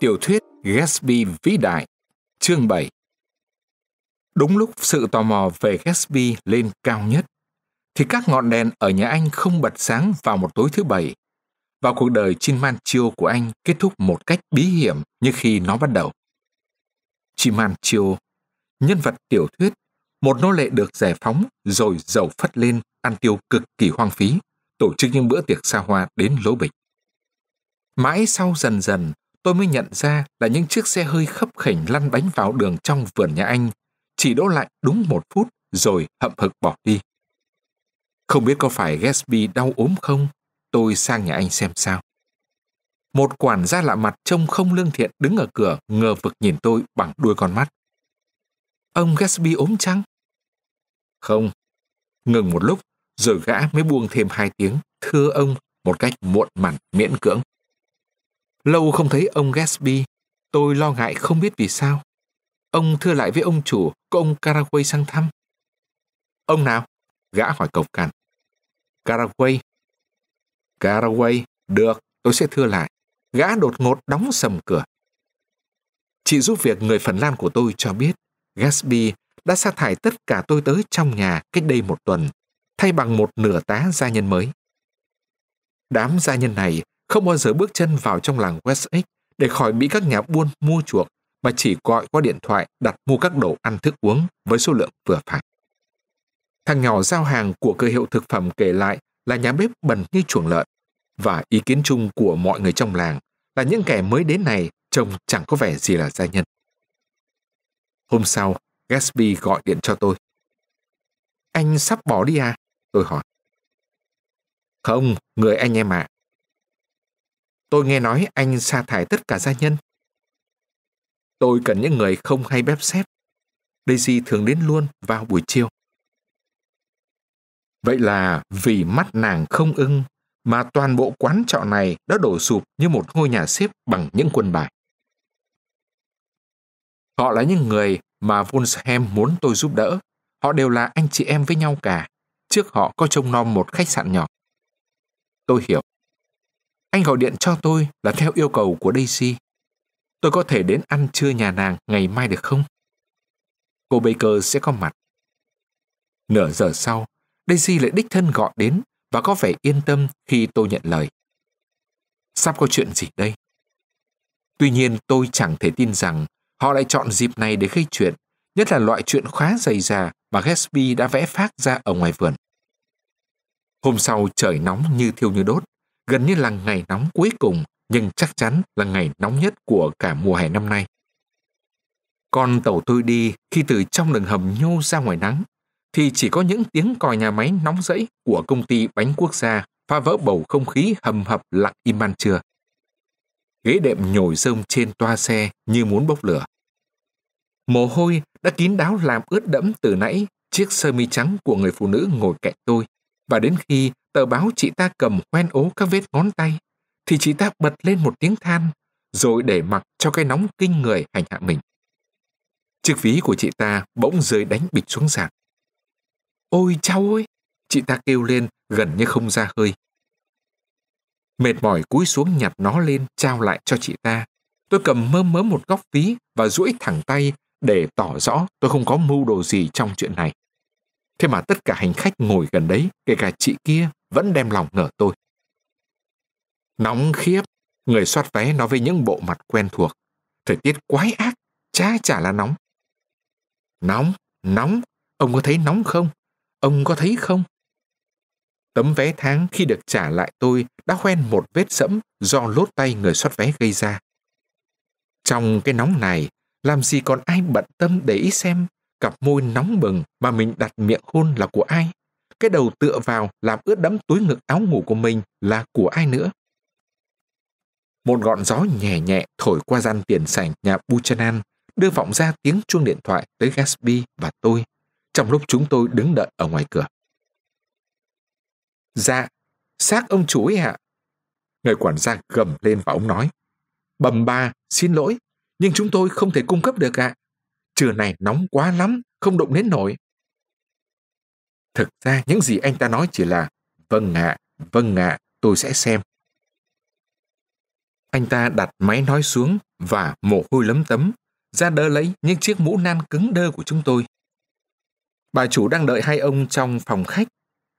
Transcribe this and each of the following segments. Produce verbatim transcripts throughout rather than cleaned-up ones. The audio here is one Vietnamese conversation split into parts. Tiểu thuyết Gatsby vĩ đại, chương bảy. Đúng lúc sự tò mò về Gatsby lên cao nhất, thì các ngọn đèn ở nhà anh không bật sáng vào một tối thứ bảy, và cuộc đời Chimanchio của anh kết thúc một cách bí hiểm như khi nó bắt đầu. Chimanchio, nhân vật tiểu thuyết, một nô lệ được giải phóng rồi giàu phất lên, ăn tiêu cực kỳ hoang phí, tổ chức những bữa tiệc xa hoa đến lố bịch. Mãi sau dần dần, tôi mới nhận ra là những chiếc xe hơi khấp khểnh lăn bánh vào đường trong vườn nhà anh, chỉ đỗ lại đúng một phút rồi hậm hực bỏ đi. Không biết có phải Gatsby đau ốm không, tôi sang nhà anh xem sao. Một quản gia lạ mặt trông không lương thiện đứng ở cửa ngờ vực nhìn tôi bằng đuôi con mắt. Ông Gatsby ốm chăng? Không. Ngừng một lúc, rồi gã mới buông thêm hai tiếng, thưa ông, một cách muộn mặn miễn cưỡng. Lâu không thấy ông Gatsby, tôi lo ngại không biết vì sao. Ông thưa lại với ông chủ, có ông Carraway sang thăm. Ông nào? Gã hỏi cộc cằn. Carraway. Carraway, được, tôi sẽ thưa lại. Gã đột ngột đóng sầm cửa. Chị giúp việc người Phần Lan của tôi cho biết, Gatsby đã sa thải tất cả tôi tới trong nhà cách đây một tuần, thay bằng một nửa tá gia nhân mới. Đám gia nhân này không bao giờ bước chân vào trong làng Wessex để khỏi bị các nhà buôn mua chuộc, mà chỉ gọi qua điện thoại đặt mua các đồ ăn thức uống với số lượng vừa phải. Thằng nhỏ giao hàng của cửa hiệu thực phẩm kể lại là nhà bếp bẩn như chuồng lợn, và ý kiến chung của mọi người trong làng là những kẻ mới đến này trông chẳng có vẻ gì là gia nhân. Hôm sau, Gatsby gọi điện cho tôi. Anh sắp bỏ đi à? Tôi hỏi. Không, người anh em ạ. À. Tôi nghe nói anh sa thải tất cả gia nhân. Tôi cần những người không hay bếp xếp. Daisy thường đến luôn vào buổi chiều. Vậy là vì mắt nàng không ưng mà toàn bộ quán trọ này đã đổ sụp như một ngôi nhà xếp bằng những quân bài. Họ là những người mà Wolsham muốn tôi giúp đỡ. Họ đều là anh chị em với nhau cả. Trước họ có trông nom một khách sạn nhỏ. Tôi hiểu. Anh gọi điện cho tôi là theo yêu cầu của Daisy. Tôi có thể đến ăn trưa nhà nàng ngày mai được không? Cô Baker sẽ có mặt. Nửa giờ sau, Daisy lại đích thân gọi đến và có vẻ yên tâm khi tôi nhận lời. Sắp có chuyện gì đây? Tuy nhiên tôi chẳng thể tin rằng họ lại chọn dịp này để gây chuyện, nhất là loại chuyện khá dày dà mà Gatsby đã vẽ phác ra ở ngoài vườn. Hôm sau trời nóng như thiêu như đốt, gần như là ngày nóng cuối cùng, nhưng chắc chắn là ngày nóng nhất của cả mùa hè năm nay. Con tàu tôi đi khi từ trong đường hầm nhô ra ngoài nắng, thì chỉ có những tiếng còi nhà máy nóng rẫy của công ty bánh quốc gia phá vỡ bầu không khí hầm hập lặng im ban trưa. Ghế đệm nhồi rơm trên toa xe như muốn bốc lửa. Mồ hôi đã kín đáo làm ướt đẫm từ nãy chiếc sơ mi trắng của người phụ nữ ngồi cạnh tôi, và đến khi tờ báo chị ta cầm hoen ố các vết ngón tay, thì chị ta bật lên một tiếng than, rồi để mặc cho cái nóng kinh người hành hạ mình. Chiếc ví của chị ta bỗng rơi đánh bịch xuống sàn. Ôi cháu ơi! Chị ta kêu lên gần như không ra hơi. Mệt mỏi cúi xuống nhặt nó lên trao lại cho chị ta. Tôi cầm mơ mớ một góc ví và duỗi thẳng tay để tỏ rõ tôi không có mưu đồ gì trong chuyện này. Thế mà tất cả hành khách ngồi gần đấy, kể cả chị kia, vẫn đem lòng ngờ tôi. Nóng khiếp, người soát vé nói với những bộ mặt quen thuộc. Thời tiết quái ác, chả chả là nóng. Nóng, nóng, ông có thấy nóng không? Ông có thấy không? Tấm vé tháng khi được trả lại tôi đã hoen một vết sẫm do lốt tay người soát vé gây ra. Trong cái nóng này, làm gì còn ai bận tâm để ý xem cặp môi nóng bừng mà mình đặt miệng hôn là của ai? Cái đầu tựa vào làm ướt đẫm túi ngực áo ngủ của mình là của ai nữa? Một ngọn gió nhẹ nhẹ thổi qua gian tiền sảnh nhà Buchanan, đưa vọng ra tiếng chuông điện thoại tới Gatsby và tôi, trong lúc chúng tôi đứng đợi ở ngoài cửa. Dạ, xác ông chủ ấy ạ. Người quản gia gầm lên và ông nói. Bầm bà, xin lỗi, nhưng chúng tôi không thể cung cấp được ạ. Trưa này nóng quá lắm, không động đến nổi. Thực ra những gì anh ta nói chỉ là vâng ạ, vâng ạ, tôi sẽ xem. Anh ta đặt máy nói xuống và mồ hôi lấm tấm, ra đỡ lấy những chiếc mũ nan cứng đơ của chúng tôi. Bà chủ đang đợi hai ông trong phòng khách.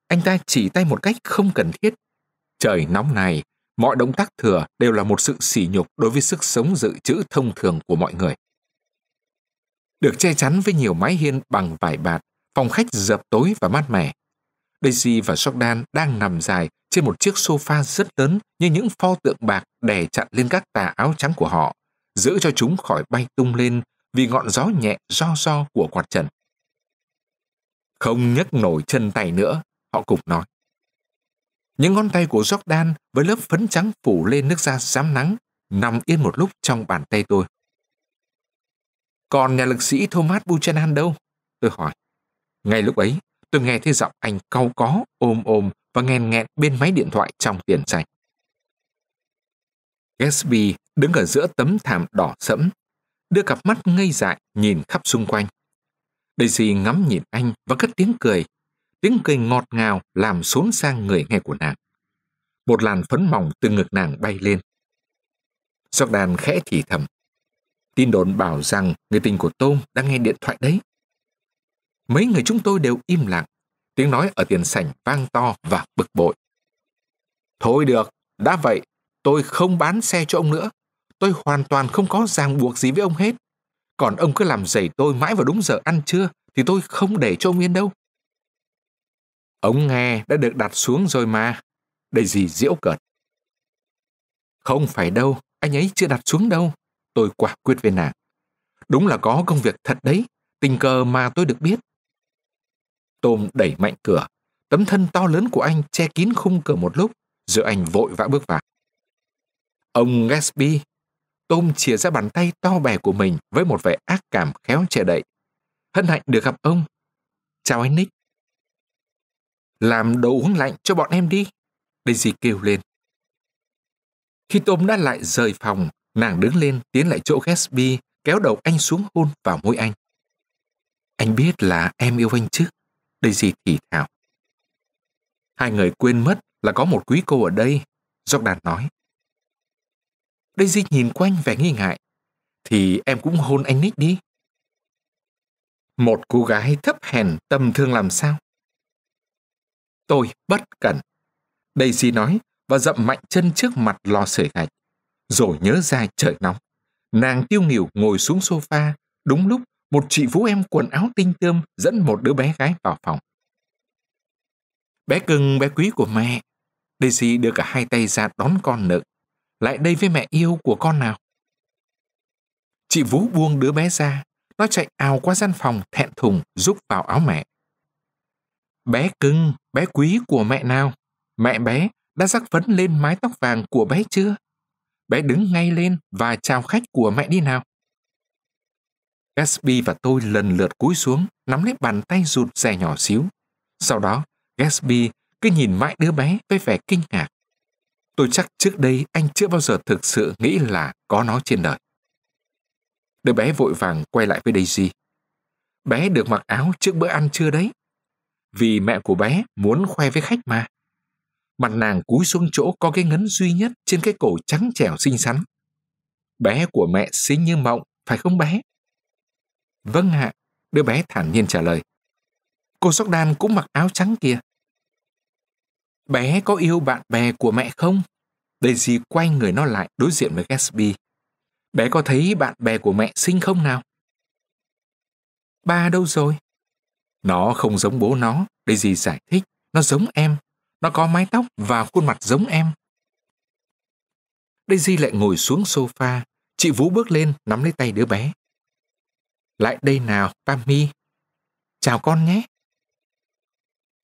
Anh ta chỉ tay một cách không cần thiết. Trời nóng này, mọi động tác thừa đều là một sự sỉ nhục đối với sức sống dự trữ thông thường của mọi người. Được che chắn với nhiều mái hiên bằng vải bạt, phòng khách dập tối và mát mẻ. Daisy và Jordan đang nằm dài trên một chiếc sofa rất lớn như những pho tượng bạc đè chặn lên các tà áo trắng của họ, giữ cho chúng khỏi bay tung lên vì ngọn gió nhẹ ro ro của quạt trần. Không nhấc nổi chân tay nữa, họ cùng nói. Những ngón tay của Jordan với lớp phấn trắng phủ lên nước da rám nắng nằm yên một lúc trong bàn tay tôi. Còn nhà lực sĩ Thomas Buchanan đâu? Tôi hỏi. Ngay lúc ấy, tôi nghe thấy giọng anh cau có, ôm ôm và nghẹn nghẹn bên máy điện thoại trong tiền sạch. Gatsby đứng ở giữa tấm thảm đỏ sẫm, đưa cặp mắt ngây dại nhìn khắp xung quanh. Daisy ngắm nhìn anh và cất tiếng cười, tiếng cười ngọt ngào làm xốn sang người nghe của nàng. Một làn phấn mỏng từ ngực nàng bay lên. Jordan khẽ thì thầm. Tin đồn bảo rằng người tình của Tom đang nghe điện thoại đấy. Mấy người chúng tôi đều im lặng. Tiếng nói ở tiền sảnh vang to và bực bội. Thôi được, đã vậy, tôi không bán xe cho ông nữa. Tôi hoàn toàn không có ràng buộc gì với ông hết. Còn ông cứ làm rầy tôi mãi vào đúng giờ ăn trưa thì tôi không để cho ông yên đâu. Ống nghe đã được đặt xuống rồi mà. Daisy giễu cợt. Không phải đâu, anh ấy chưa đặt xuống đâu. Tôi quả quyết với nàng. Đúng là có công việc thật đấy, tình cờ mà tôi được biết. Tom đẩy mạnh cửa, tấm thân to lớn của anh che kín khung cửa một lúc, rồi anh vội vã bước vào. Ông Gatsby, Tom chìa ra bàn tay to bè của mình với một vẻ ác cảm khéo che đậy. Hân hạnh được gặp ông. Chào anh Nick. Làm đồ uống lạnh cho bọn em đi, Daisy kêu lên. Khi Tom đã lại rời phòng, nàng đứng lên tiến lại chỗ Gatsby, kéo đầu anh xuống hôn vào môi anh. Anh biết là em yêu anh chứ? Daisy thì thào. Hai người quên mất là có một quý cô ở đây, Jordan nói. Daisy nhìn quanh vẻ nghi ngại. Thì em cũng hôn anh Nick đi. Một cô gái thấp hèn tầm thường làm sao? Tôi bất cẩn, Daisy nói và dậm mạnh chân trước mặt lò sưởi gạch. Rồi nhớ ra trời nóng, nàng tiêu nghỉu ngồi xuống sofa. Đúng lúc một chị vũ em quần áo tinh tươm dẫn một đứa bé gái vào phòng. Bé cưng, bé quý của mẹ. Daisy đưa cả hai tay ra đón con nựng. Lại đây với mẹ yêu của con nào. Chị Vũ buông đứa bé ra. Nó chạy ào qua gian phòng thẹn thùng rúc vào áo mẹ. Bé cưng, bé quý của mẹ nào. Mẹ bé đã rắc phấn lên mái tóc vàng của bé chưa? Bé đứng ngay lên và chào khách của mẹ đi nào. Gatsby và tôi lần lượt cúi xuống, nắm lấy bàn tay rụt rè nhỏ xíu. Sau đó, Gatsby cứ nhìn mãi đứa bé với vẻ kinh ngạc. Tôi chắc trước đây anh chưa bao giờ thực sự nghĩ là có nó trên đời. Đứa bé vội vàng quay lại với Daisy. Bé được mặc áo trước bữa ăn trưa đấy. Vì mẹ của bé muốn khoe với khách mà. Mặt nàng cúi xuống chỗ có cái ngấn duy nhất trên cái cổ trắng trẻo xinh xắn. Bé của mẹ xinh như mộng, phải không bé? Vâng ạ, đứa bé thản nhiên trả lời. Cô Jordan cũng mặc áo trắng kìa. Bé có yêu bạn bè của mẹ không? Daisy quay người nó lại đối diện với Gatsby. Bé có thấy bạn bè của mẹ xinh không nào? Ba đâu rồi? Nó không giống bố nó, Daisy giải thích. Nó giống em. Nó có mái tóc và khuôn mặt giống em. Daisy lại ngồi xuống sofa. Chị Vũ bước lên nắm lấy tay đứa bé. Lại đây nào, Pammy. Chào con nhé.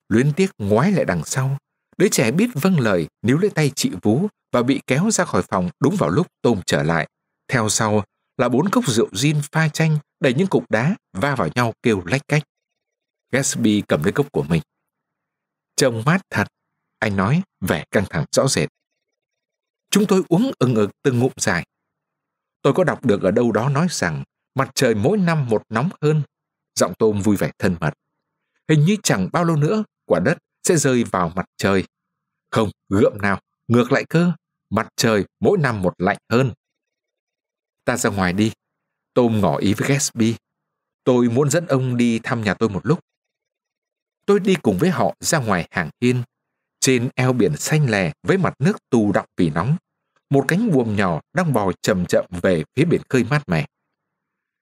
Luyến tiếc ngoái lại đằng sau. Đứa trẻ biết vâng lời, níu lấy tay chị Vũ và bị kéo ra khỏi phòng đúng vào lúc Tom trở lại. Theo sau là bốn cốc rượu gin pha chanh đầy những cục đá va vào nhau kêu lách cách. Gatsby cầm lấy cốc của mình. Trông mát thật, anh nói vẻ căng thẳng rõ rệt. Chúng tôi uống ừng ực từng ngụm dài. Tôi có đọc được ở đâu đó nói rằng mặt trời mỗi năm một nóng hơn. Giọng Tom vui vẻ thân mật. Hình như chẳng bao lâu nữa quả đất sẽ rơi vào mặt trời. Không, gượm nào, ngược lại cơ. Mặt trời mỗi năm một lạnh hơn. Ta ra ngoài đi. Tom ngỏ ý với Gatsby. Tôi muốn dẫn ông đi thăm nhà tôi một lúc. Tôi đi cùng với họ ra ngoài hàng hiên. Trên eo biển xanh lè với mặt nước tù đọng vì nóng, một cánh buồm nhỏ đang bò chậm chậm về phía biển khơi mát mẻ.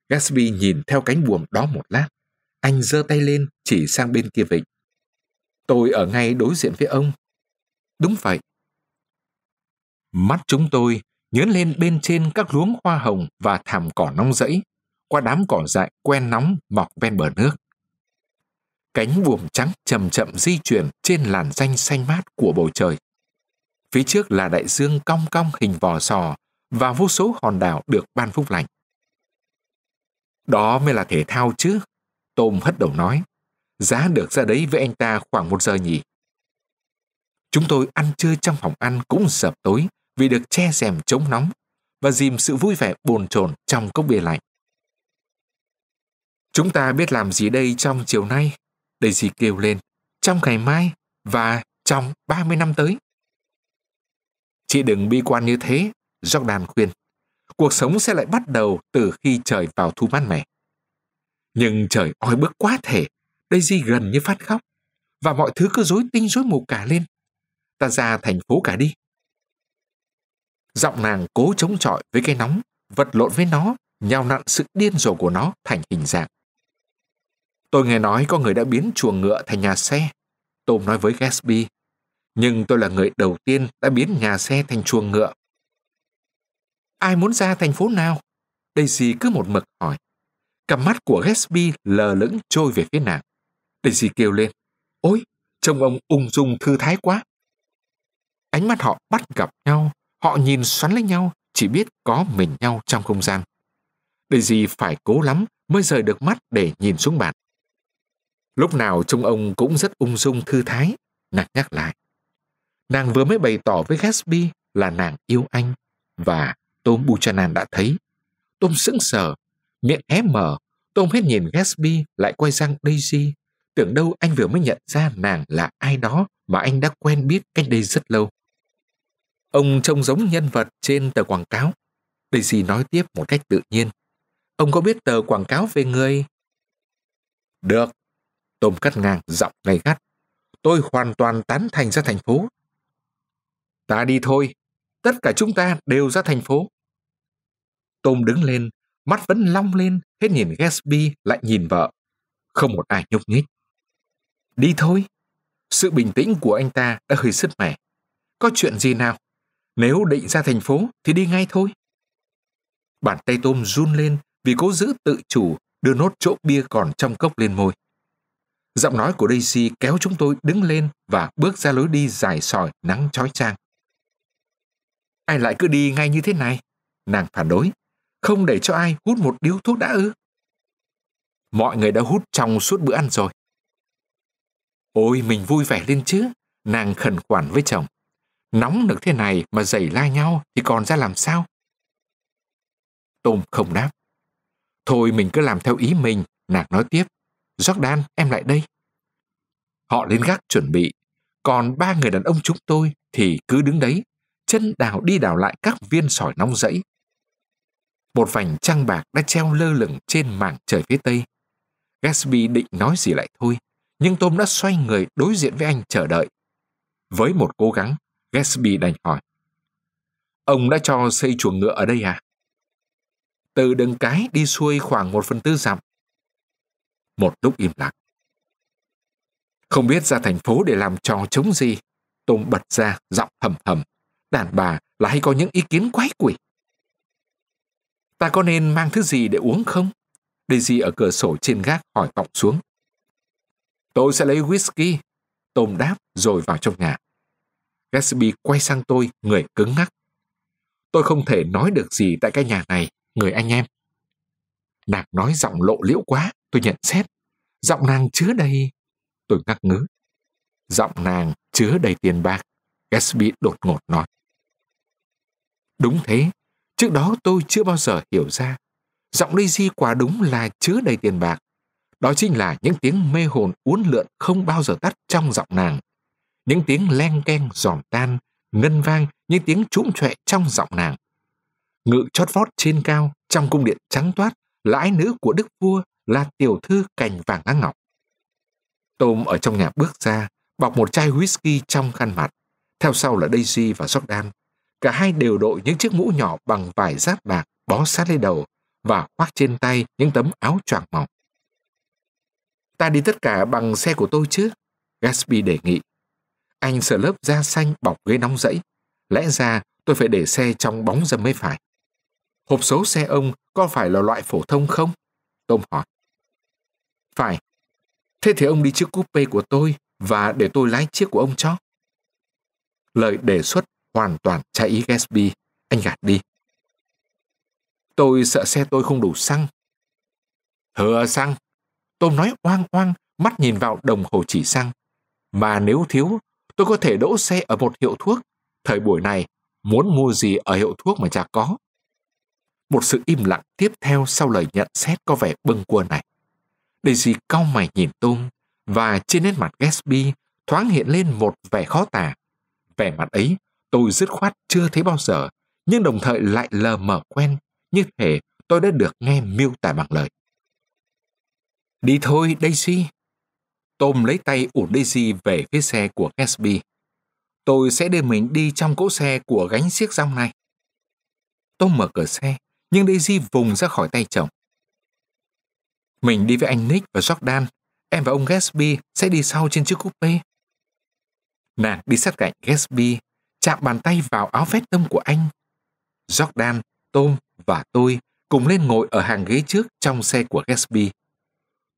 Gatsby nhìn theo cánh buồm đó một lát. Anh giơ tay lên chỉ sang bên kia vịnh. Tôi ở ngay đối diện với ông. Đúng vậy. Mắt chúng tôi nhướng lên bên trên các luống hoa hồng và thảm cỏ nóng rẫy, qua đám cỏ dại quen nóng mọc ven bờ nước. Cánh buồm trắng chậm chậm di chuyển trên làn danh xanh mát của bầu trời. Phía trước là đại dương cong cong hình vỏ sò và vô số hòn đảo được ban phúc lành. Đó mới là thể thao chứ, Tom hất đầu nói. Giá được ra đấy với anh ta khoảng một giờ nhỉ. Chúng tôi ăn trưa trong phòng ăn cũng sập tối vì được che rèm chống nóng và dìm sự vui vẻ bồn chồn trong cốc bia lạnh. Chúng ta biết làm gì đây trong chiều nay? Daisy kêu lên. Trong ngày mai và trong ba mươi năm tới. Chị đừng bi quan như thế, Jordan khuyên. Cuộc sống sẽ lại bắt đầu từ khi trời vào thu mát mẻ. Nhưng trời oi bức quá thể, Daisy gần như phát khóc. Và mọi thứ cứ rối tinh rối mù cả lên. Ta ra thành phố cả đi. Giọng nàng cố chống chọi với cái nóng, vật lộn với nó, nhào nặn sự điên rồ của nó thành hình dạng. Tôi nghe nói có người đã biến chuồng ngựa thành nhà xe, Tom nói với Gatsby. Nhưng tôi là người đầu tiên đã biến nhà xe thành chuồng ngựa. Ai muốn ra thành phố nào? Daisy cứ một mực hỏi. Cặp mắt của Gatsby lờ lững trôi về phía nàng. Daisy kêu lên. Ôi, trông ông ung dung thư thái quá. Ánh mắt họ bắt gặp nhau, họ nhìn xoắn lấy nhau, chỉ biết có mình nhau trong không gian. Daisy phải cố lắm mới rời được mắt để nhìn xuống bạn. Lúc nào trông ông cũng rất ung dung thư thái, nàng nhắc lại. Nàng vừa mới bày tỏ với Gatsby là nàng yêu anh, và Tom Buchanan đã thấy. Tom sững sờ, miệng hé mở, Tom hết nhìn Gatsby lại quay sang Daisy. Tưởng đâu anh vừa mới nhận ra nàng là ai đó mà anh đã quen biết cách đây rất lâu. Ông trông giống nhân vật trên tờ quảng cáo. Daisy nói tiếp một cách tự nhiên. Ông có biết tờ quảng cáo về người? Được. Tom cắt ngang giọng gay gắt. Tôi hoàn toàn tán thành ra thành phố. Ta đi thôi. Tất cả chúng ta đều ra thành phố. Tom đứng lên, mắt vẫn long lên, hết nhìn Gatsby lại nhìn vợ. Không một ai nhúc nhích. Đi thôi. Sự bình tĩnh của anh ta đã hơi sứt mẻ. Có chuyện gì nào? Nếu định ra thành phố thì đi ngay thôi. Bàn tay Tom run lên vì cố giữ tự chủ, đưa nốt chỗ bia còn trong cốc lên môi. Giọng nói của Daisy kéo chúng tôi đứng lên và bước ra lối đi dài sỏi nắng chói chang. Ai lại cứ đi ngay như thế này? Nàng phản đối. Không để cho ai hút một điếu thuốc đã ư? Mọi người đã hút trong suốt bữa ăn rồi. Ôi, mình vui vẻ lên chứ, nàng khẩn khoản với chồng. Nóng nực thế này mà giày la nhau thì còn ra làm sao? Tom không đáp. Thôi mình cứ làm theo ý mình, nàng nói tiếp. Jordan, em lại đây. Họ lên gác chuẩn bị, còn ba người đàn ông chúng tôi thì cứ đứng đấy, chân đào đi đào lại các viên sỏi nóng rẫy. Một vành trăng bạc đã treo lơ lửng trên mảng trời phía tây. Gatsby định nói gì lại thôi, nhưng Tom đã xoay người đối diện với anh chờ đợi. Với một cố gắng, Gatsby đành hỏi. Ông đã cho xây chuồng ngựa ở đây à? Từ đường cái đi xuôi khoảng một phần tư dặm. Một lúc im lặng. Không biết ra thành phố để làm trò chống gì, Tom bật ra giọng hầm hầm. Đàn bà là hay có những ý kiến quái quỷ. Ta có nên mang thứ gì để uống không? Daisy ở cửa sổ trên gác hỏi vọng xuống. Tôi sẽ lấy whisky, Tom đáp rồi vào trong nhà. Gatsby quay sang tôi, người cứng ngắc. Tôi không thể nói được gì tại cái nhà này, người anh em. Nàng nói giọng lộ liễu quá, tôi nhận xét. Giọng nàng chứa đầy... Tôi ngắc ngứ. Giọng nàng chứa đầy tiền bạc, Gatsby đột ngột nói. Đúng thế. Trước đó tôi chưa bao giờ hiểu ra. Giọng Daisy quả đúng là chứa đầy tiền bạc. Đó chính là những tiếng mê hồn uốn lượn không bao giờ tắt trong giọng nàng. Những tiếng len keng giòn tan, ngân vang, những tiếng trũng trọe trong giọng nàng. ngự chót vót trên cao trong cung điện trắng toát, là ái nữ của đức vua, là tiểu thư cành vàng á ngọc. Tom ở trong nhà bước ra, bọc một chai whisky trong khăn mặt. Theo sau là Daisy và Jordan. Cả hai đều đội những chiếc mũ nhỏ bằng vải giáp bạc bó sát lên đầu và khoác trên tay những tấm áo choàng mỏng. Ta đi tất cả bằng xe của tôi chứ? Gatsby đề nghị. Anh sờ lớp da xanh bọc ghế nóng rẫy. Lẽ ra tôi phải để xe trong bóng râm mới phải. Hộp số xe ông có phải là loại phổ thông không? Tom hỏi. Phải. Thế thì ông đi chiếc coupe của tôi và để tôi lái chiếc của ông cho. Lời đề xuất hoàn toàn trái ý Gatsby. Anh gạt đi. Tôi sợ xe tôi không đủ xăng. Thừa xăng. Tom nói oang oang, mắt nhìn vào đồng hồ chỉ xăng. Mà nếu thiếu, tôi có thể đỗ xe ở một hiệu thuốc. Thời buổi này, muốn mua gì ở hiệu thuốc mà chả có. Một sự im lặng tiếp theo sau lời nhận xét có vẻ bâng quơ này. Daisy cau mày nhìn Tom, và trên nét mặt Gatsby thoáng hiện lên một vẻ khó tả. Vẻ mặt ấy tôi dứt khoát chưa thấy bao giờ, nhưng đồng thời lại lờ mờ quen, như thể tôi đã được nghe miêu tả bằng lời. Đi thôi, Daisy. Tom lấy tay ủi Daisy về phía xe của Gatsby. Tôi sẽ đưa mình đi trong cỗ xe của gánh xiếc rong này. Tom mở cửa xe, nhưng Daisy vùng ra khỏi tay chồng. Mình đi với anh Nick và Jordan. Em và ông Gatsby sẽ đi sau trên chiếc coupe. Nàng đi sát cạnh Gatsby, chạm bàn tay vào áo vest tông của anh. Jordan, Tom và tôi cùng lên ngồi ở hàng ghế trước trong xe của Gatsby.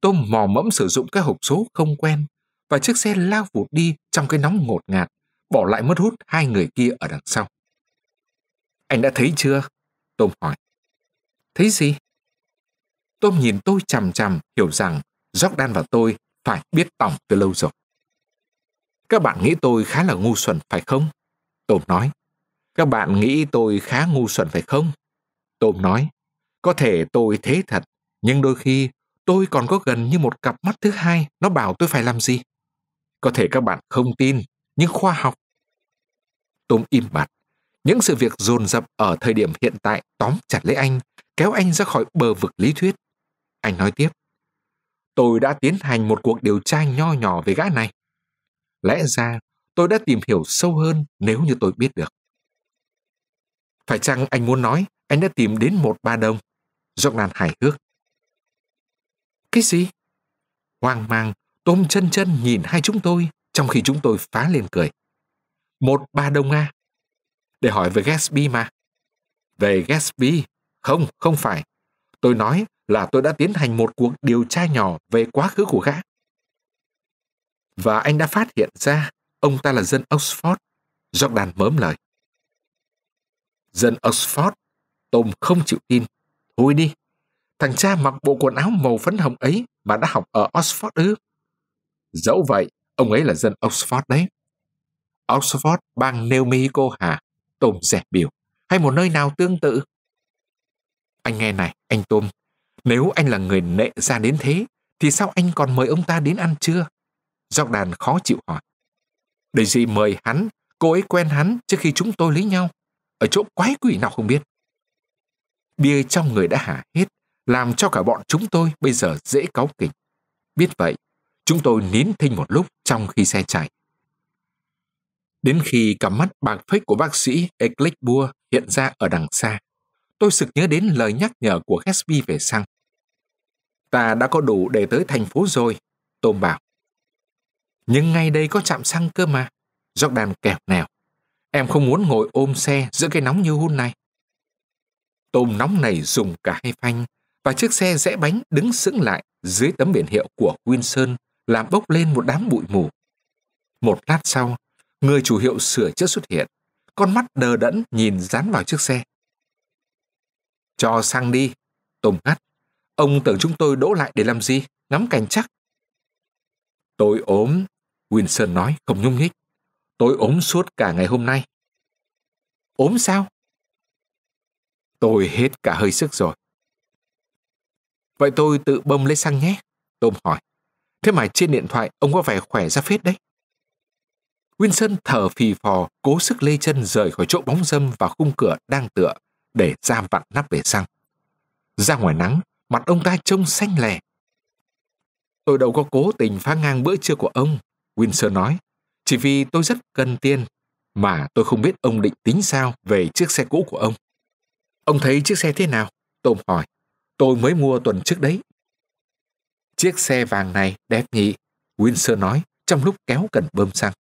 Tom mò mẫm sử dụng các hộp số không quen, và chiếc xe lao vụt đi trong cái nóng ngột ngạt, bỏ lại mất hút hai người kia ở đằng sau. Anh đã thấy chưa? Tom hỏi. Thấy gì? Tom nhìn tôi chằm chằm, hiểu rằng Jordan và tôi phải biết tổng từ lâu rồi. Các bạn nghĩ tôi khá là ngu xuẩn phải không? Tom nói. Các bạn nghĩ tôi khá ngu xuẩn phải không? Tom nói. Có thể tôi thế thật, nhưng đôi khi tôi còn có gần như một cặp mắt thứ hai nó bảo tôi phải làm gì. Có thể các bạn không tin, nhưng khoa học. Tom im bặt. Những sự việc dồn dập ở thời điểm hiện tại tóm chặt lấy anh, kéo anh ra khỏi bờ vực lý thuyết. Anh nói tiếp. Tôi đã tiến hành một cuộc điều tra nho nhỏ về gã này. Lẽ ra tôi đã tìm hiểu sâu hơn nếu như tôi biết được. Phải chăng anh muốn nói anh đã tìm đến một bà đồng? Jordan hài hước. Cái gì? Hoang mang, Tom chân chân nhìn hai chúng tôi trong khi chúng tôi phá lên cười. Một bà đồng à? Để hỏi về Gatsby mà. Về Gatsby? Không, không phải. Tôi nói là tôi đã tiến hành một cuộc điều tra nhỏ về quá khứ của gã. Và anh đã phát hiện ra ông ta là dân Oxford. Jordan mớm lời. Dân Oxford? Tom không chịu tin. Thôi đi. Thằng cha mặc bộ quần áo màu phấn hồng ấy mà đã học ở Oxford ư? Dẫu vậy, ông ấy là dân Oxford đấy. Oxford bang New Mexico hả? Tom dè biểu. Hay một nơi nào tương tự? Anh nghe này, anh Tom. Nếu anh là người nệ ra đến thế, thì sao anh còn mời ông ta đến ăn trưa? Jordan khó chịu hỏi. Daisy mời hắn, cô ấy quen hắn trước khi chúng tôi lấy nhau. Ở chỗ quái quỷ nào không biết. Bia trong người đã hả hết, làm cho cả bọn chúng tôi bây giờ dễ cáu kỉnh. Biết vậy, chúng tôi nín thinh một lúc trong khi xe chạy. Đến khi cặp mắt bạc phếch của bác sĩ Ecklichbua hiện ra ở đằng xa, tôi sực nhớ đến lời nhắc nhở của Gatsby về xăng. Ta đã có đủ để tới thành phố rồi, Tom bảo. Nhưng ngay đây có trạm xăng cơ mà, Jordan kẹo nẻo. Em không muốn ngồi ôm xe giữa cái nóng như hun này. Tom nóng này dùng cả hai phanh, và chiếc xe rẽ bánh đứng sững lại dưới tấm biển hiệu của Wilson, làm bốc lên một đám bụi mù. Một lát sau, người chủ hiệu sửa chữa xuất hiện, con mắt đờ đẫn nhìn dán vào chiếc xe. Cho xăng đi, Tom ngắt. Ông tưởng chúng tôi đỗ lại để làm gì, ngắm cảnh chắc. Tôi ốm, Wilson nói không nhúc nhích. Tôi ốm suốt cả ngày hôm nay. Ốm sao? Tôi hết cả hơi sức rồi. Vậy tôi tự bơm lấy xăng nhé, Tom hỏi. Thế mà trên điện thoại ông có vẻ khỏe ra phết đấy. Wilson thở phì phò, cố sức lê chân rời khỏi chỗ bóng râm vào khung cửa đang tựa, để ra vặn nắp để xăng. Ra ngoài nắng, mặt ông ta trông xanh lè. Tôi đâu có cố tình phá ngang bữa trưa của ông, Winsor nói. Chỉ vì tôi rất cần tiền, mà tôi không biết ông định tính sao về chiếc xe cũ của ông. Ông thấy chiếc xe thế nào? Tom hỏi. Tôi mới mua tuần trước đấy. Chiếc xe vàng này đẹp nhỉ, Winsor nói trong lúc kéo cần bơm xăng.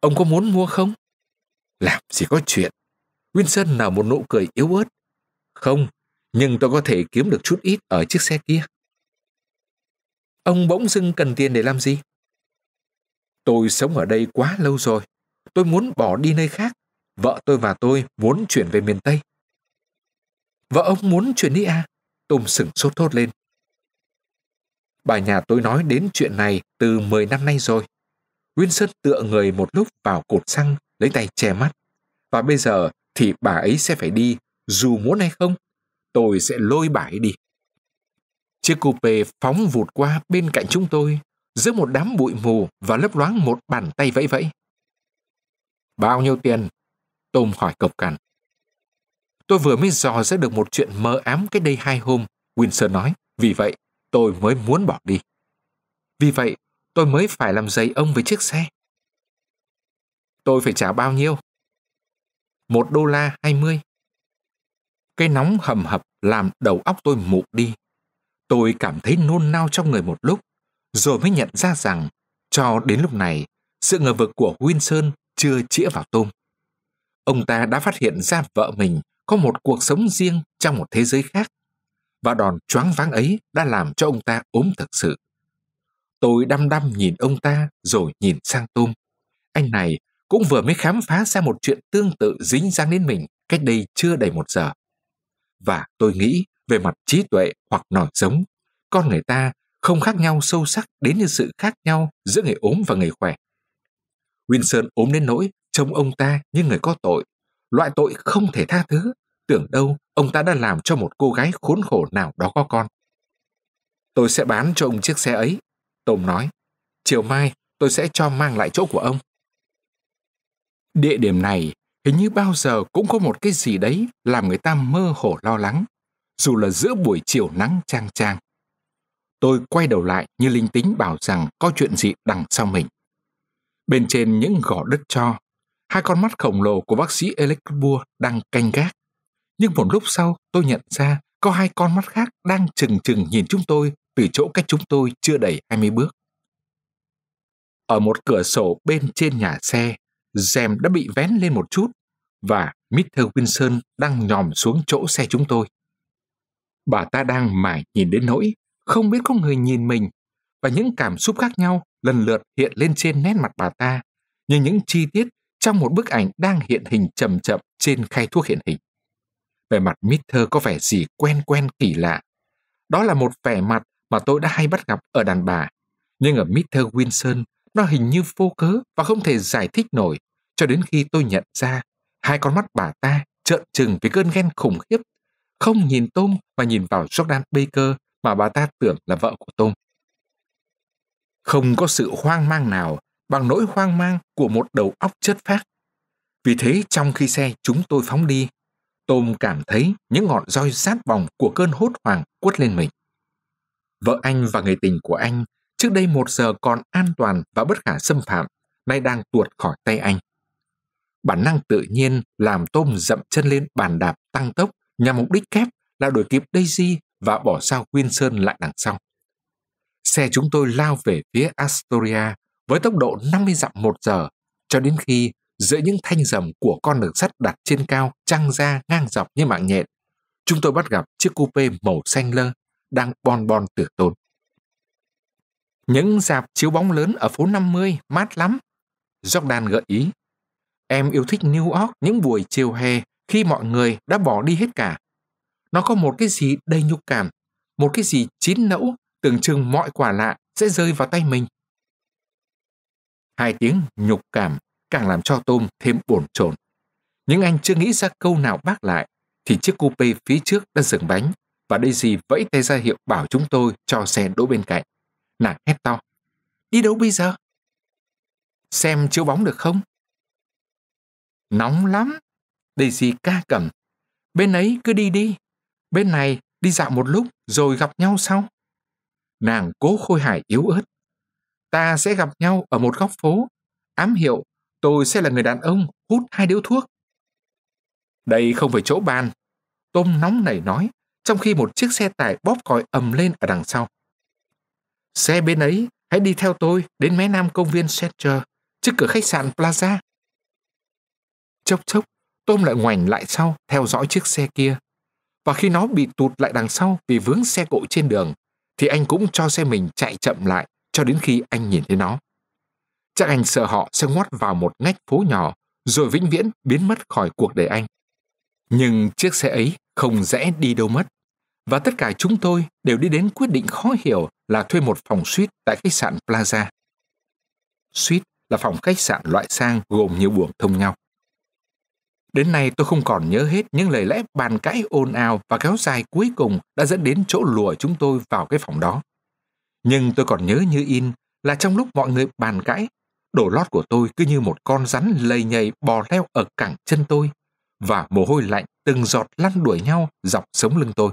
Ông có muốn mua không? Làm gì có chuyện. Winsor nở một nụ cười yếu ớt. Không, nhưng tôi có thể kiếm được chút ít ở chiếc xe kia. Ông bỗng dưng cần tiền để làm gì? Tôi sống ở đây quá lâu rồi. Tôi muốn bỏ đi nơi khác. Vợ tôi và tôi muốn chuyển về miền Tây. Vợ ông muốn chuyển đi à? Tom sửng sốt thốt lên. Bà nhà tôi nói đến chuyện này từ mười năm nay rồi. Winsor tựa người một lúc vào cột xăng, lấy tay che mắt. Và bây giờ thì bà ấy sẽ phải đi, dù muốn hay không. Tôi sẽ lôi bà ấy đi. Chiếc coupe phóng vụt qua bên cạnh chúng tôi, giữa một đám bụi mù và lấp loáng một bàn tay vẫy vẫy. Bao nhiêu tiền? Tom hỏi cộc cằn. Tôi vừa mới dò ra được một chuyện mờ ám cách đây hai hôm, Winsor nói. Vì vậy, tôi mới muốn bỏ đi. Vì vậy, tôi mới phải làm giày ông với chiếc xe. Tôi phải trả bao nhiêu? Một đô la hai mươi. Cái nóng hầm hập làm đầu óc tôi mụ đi. Tôi cảm thấy nôn nao trong người một lúc, rồi mới nhận ra rằng, cho đến lúc này, sự ngờ vực của Winsor chưa chĩa vào Tom. Ông ta đã phát hiện ra vợ mình có một cuộc sống riêng trong một thế giới khác, và đòn choáng váng ấy đã làm cho ông ta ốm thực sự. Tôi đăm đăm nhìn ông ta rồi nhìn sang Tom. Anh này cũng vừa mới khám phá ra một chuyện tương tự dính dáng đến mình cách đây chưa đầy một giờ. Và tôi nghĩ về mặt trí tuệ hoặc nòi giống, con người ta không khác nhau sâu sắc đến như sự khác nhau giữa người ốm và người khỏe. Winsor ốm đến nỗi trông ông ta như người có tội, loại tội không thể tha thứ. Tưởng đâu ông ta đã làm cho một cô gái khốn khổ nào đó có con. Tôi sẽ bán cho ông chiếc xe ấy, Tom nói. Chiều mai tôi sẽ cho mang lại chỗ của ông. Địa điểm này hình như bao giờ cũng có một cái gì đấy làm người ta mơ hồ lo lắng, dù là giữa buổi chiều nắng chang chang. Tôi quay đầu lại như linh tính bảo rằng có chuyện gì đằng sau mình. Bên trên những gò đất tro, hai con mắt khổng lồ của bác sĩ Elecbourg đang canh gác. Nhưng một lúc sau tôi nhận ra có hai con mắt khác đang trừng trừng nhìn chúng tôi từ chỗ cách chúng tôi chưa đầy hai mươi bước. Ở một cửa sổ bên trên nhà xe, rèm đã bị vén lên một chút và mít-tơ Winsor đang nhòm xuống chỗ xe chúng tôi. Bà ta đang mải nhìn đến nỗi không biết có người nhìn mình, và những cảm xúc khác nhau lần lượt hiện lên trên nét mặt bà ta như những chi tiết trong một bức ảnh đang hiện hình chậm chậm trên khay thuốc hiện hình. Vẻ mặt mít-tơ có vẻ gì quen quen kỳ lạ. Đó là một vẻ mặt mà tôi đã hay bắt gặp ở đàn bà, nhưng ở mít-tơ Winsor nó hình như vô cớ và không thể giải thích nổi, cho đến khi tôi nhận ra hai con mắt bà ta trợn trừng với cơn ghen khủng khiếp, không nhìn Tom mà nhìn vào Jordan Baker mà bà ta tưởng là vợ của Tom. Không có sự hoang mang nào bằng nỗi hoang mang của một đầu óc chất phác. Vì thế trong khi xe chúng tôi phóng đi, Tom cảm thấy những ngọn roi rát bỏng của cơn hốt hoảng quất lên mình. Vợ anh và người tình của anh trước đây một giờ còn an toàn và bất khả xâm phạm, nay đang tuột khỏi tay anh. Bản năng tự nhiên làm Tom dậm chân lên bàn đạp tăng tốc nhằm mục đích kép là đuổi kịp Daisy và bỏ sao Winsor lại đằng sau. Xe chúng tôi lao về phía Astoria với tốc độ năm mươi dặm một giờ, cho đến khi giữa những thanh rầm của con đường sắt đặt trên cao trăng ra ngang dọc như mạng nhện, chúng tôi bắt gặp chiếc coupe màu xanh lơ đang bon bon tử tồn. Những rạp chiếu bóng lớn ở phố năm mươi mát lắm, Jordan gợi ý. Em yêu thích New York những buổi chiều hè khi mọi người đã bỏ đi hết cả. Nó có một cái gì đầy nhục cảm, một cái gì chín nẫu, tưởng chừng mọi quả lạ sẽ rơi vào tay mình. Hai tiếng nhục cảm càng làm cho Tom thêm bồn chồn. Nhưng anh chưa nghĩ ra câu nào bác lại, thì chiếc coupe phía trước đã dừng bánh, và Daisy vẫy tay ra hiệu bảo chúng tôi cho xe đỗ bên cạnh. Nàng hét to. Đi đâu bây giờ? Xem chiếu bóng được không? Nóng lắm, Daisy ca cẩm. bên ấy cứ đi đi, bên này đi dạo một lúc rồi gặp nhau sau. Nàng Cố Khôi Hải yếu ớt. Ta sẽ gặp nhau ở một góc phố, ám hiệu tôi sẽ là người đàn ông hút hai điếu thuốc. Đây không phải chỗ bàn, Tôm nóng nảy nói, trong khi một chiếc xe tải bóp còi ầm lên ở đằng sau. Xe bên ấy, hãy đi theo tôi đến mé nam công viên Center, trước cửa khách sạn Plaza. Chốc chốc, Tôm lại ngoảnh lại sau theo dõi chiếc xe kia. Và khi nó bị tụt lại đằng sau vì vướng xe cộ trên đường, thì anh cũng cho xe mình chạy chậm lại cho đến khi anh nhìn thấy nó. Chắc anh sợ họ sẽ ngoắt vào một ngách phố nhỏ rồi vĩnh viễn biến mất khỏi cuộc đời anh. Nhưng chiếc xe ấy không rẽ đi đâu mất. Và tất cả chúng tôi đều đi đến quyết định khó hiểu là thuê một phòng suite tại khách sạn Plaza. Suite là phòng khách sạn loại sang gồm nhiều buồng thông nhau. Đến nay tôi không còn nhớ hết những lời lẽ bàn cãi ồn ào và kéo dài cuối cùng đã dẫn đến chỗ lùa chúng tôi vào cái phòng đó. Nhưng tôi còn nhớ như in là trong lúc mọi người bàn cãi, đổ lót của tôi cứ như một con rắn lầy nhầy bò leo ở cẳng chân tôi và mồ hôi lạnh từng giọt lăn đuổi nhau dọc sống lưng tôi.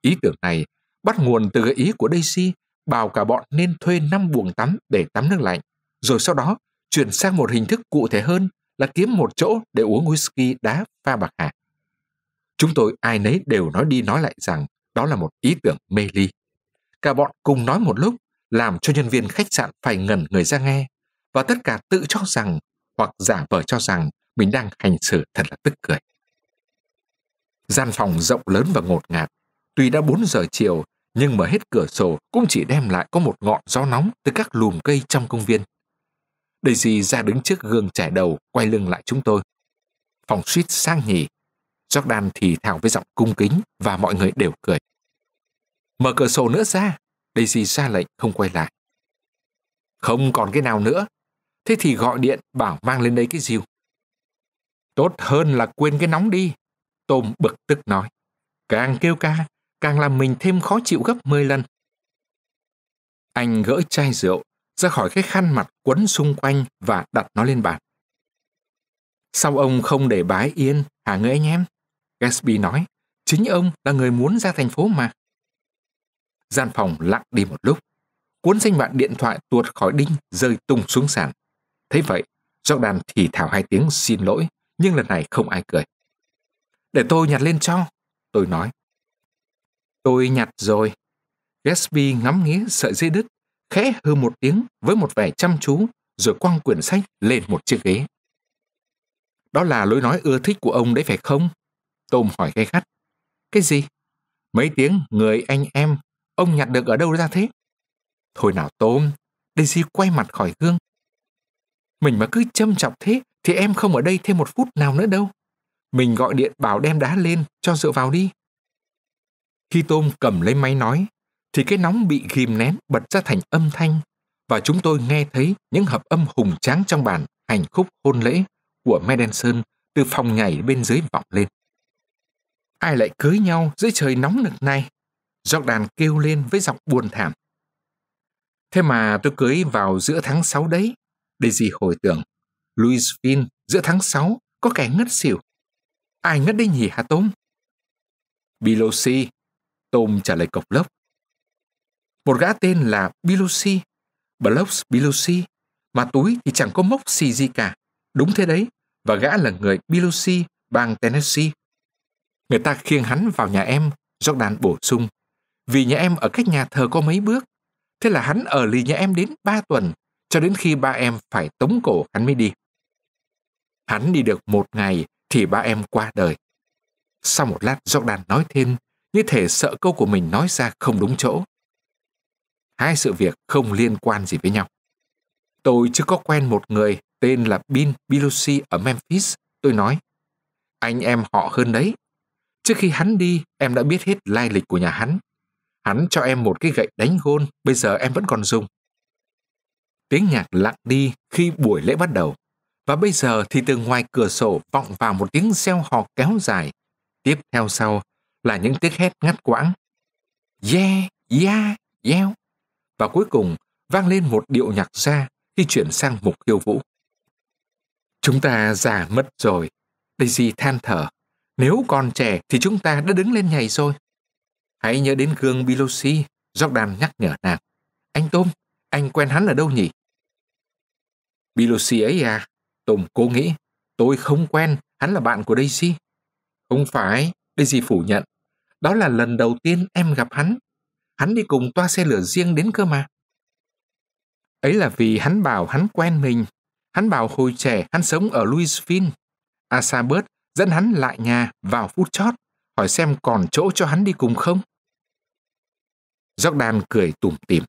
Ý tưởng này bắt nguồn từ gợi ý của Daisy bảo cả bọn nên thuê năm buồng tắm để tắm nước lạnh, rồi sau đó chuyển sang một hình thức cụ thể hơn là kiếm một chỗ để uống whisky đá pha bạc hà. Chúng tôi ai nấy đều nói đi nói lại rằng đó là một ý tưởng mê ly. Cả bọn cùng nói một lúc, làm cho nhân viên khách sạn phải ngẩn người ra nghe, và tất cả tự cho rằng, hoặc giả vờ cho rằng, mình đang hành xử thật là tức cười. Gian phòng rộng lớn và ngột ngạt, tuy đã bốn giờ chiều, nhưng mở hết cửa sổ cũng chỉ đem lại có một ngọn gió nóng từ các lùm cây trong công viên. Daisy ra đứng trước gương chải đầu, quay lưng lại chúng tôi. Phòng suite sang nhỉ. Jordan thì thào với giọng cung kính và mọi người đều cười. Mở cửa sổ nữa ra, Daisy ra lệnh không quay lại. Không còn cái nào nữa, thế thì gọi điện bảo mang lên đây cái rìu. Tốt hơn là quên cái nóng đi, Tôm bực tức nói. Càng kêu ca, càng làm mình thêm khó chịu gấp mười lần. Anh gỡ chai rượu ra khỏi cái khăn mặt quấn xung quanh và đặt nó lên bàn. Sao ông không để bái yên, hả người anh em? Gatsby nói, chính ông là người muốn ra thành phố mà. Gian phòng lặng đi một lúc. Cuốn danh bạ điện thoại tuột khỏi đinh rơi tung xuống sàn. Thế vậy, Jordan thì thào hai tiếng xin lỗi, nhưng lần này không ai cười. Để tôi nhặt lên cho, tôi nói. Tôi nhặt rồi. Gatsby ngắm nghía sợi dây đứt, khẽ hừ một tiếng với một vẻ chăm chú, rồi quăng quyển sách lên một chiếc ghế. Đó là lối nói ưa thích của ông đấy phải không? Tôm hỏi gay gắt. Cái gì? Mấy tiếng người anh em, ông nhặt được ở đâu ra thế? Thôi nào Tôm, Daisy quay mặt khỏi gương. Mình mà cứ châm chọc thế thì em không ở đây thêm một phút nào nữa đâu. Mình gọi điện bảo đem đá lên cho dựa vào đi. Khi Tôm cầm lấy máy nói, thì cái nóng bị ghim nén bật ra thành âm thanh, và chúng tôi nghe thấy những hợp âm hùng tráng trong bản hành khúc hôn lễ của Mendelssohn từ phòng nhảy bên dưới vọng lên. Ai lại cưới nhau dưới trời nóng nực này? Jordan kêu lên với giọng buồn thảm. Thế mà tôi cưới vào giữa tháng sáu đấy, Daisy hồi tưởng. Louisville giữa tháng sáu có kẻ ngất xỉu. Ai ngất đấy nhỉ hả Tôm? Biloxi, Tôm trả lời cộc lốc. Một gã tên là Biloxi, Blox Biloxi, mà túi thì chẳng có mốc xì gì cả. Đúng thế đấy, và gã là người Biloxi, bang Tennessee. Người ta khiêng hắn vào nhà em, Jordan bổ sung, vì nhà em ở cách nhà thờ có mấy bước. Thế là hắn ở lì nhà em đến ba tuần, cho đến khi ba em phải tống cổ hắn mới đi. Hắn đi được một ngày thì ba em qua đời. Sau một lát Jordan nói thêm, như thể sợ câu của mình nói ra không đúng chỗ. Hai sự việc không liên quan gì với nhau. Tôi chưa có quen một người tên là Bill Biloxi ở Memphis, tôi nói. Anh em họ hơn đấy. Trước khi hắn đi, em đã biết hết lai lịch của nhà hắn. Hắn cho em một cái gậy đánh gôn, bây giờ em vẫn còn dùng. Tiếng nhạc lặng đi khi buổi lễ bắt đầu, và bây giờ thì từ ngoài cửa sổ vọng vào một tiếng reo hò kéo dài. Tiếp theo sau là những tiếng hét ngắt quãng. Yeah, yeah, yeah. Và cuối cùng vang lên một điệu nhạc ra khi chuyển sang mục khiêu vũ. Chúng ta già mất rồi, Daisy than thở. Nếu còn trẻ thì chúng ta đã đứng lên nhảy rồi. Hãy nhớ đến gương Biloxi, Jordan nhắc nhở nàng. Anh Tôm, anh quen hắn ở đâu nhỉ? Biloxi ấy à? Tôm cố nghĩ. Tôi không quen, hắn là bạn của Daisy. Không phải, Daisy phủ nhận. Đó là lần đầu tiên em gặp hắn. Hắn đi cùng toa xe lửa riêng đến cơ mà. Ấy là vì hắn bảo hắn quen mình. Hắn bảo hồi trẻ hắn sống ở Louisville. Asabert dẫn hắn lại nhà vào phút chót, hỏi xem còn chỗ cho hắn đi cùng không. Jordan cười tủm tỉm.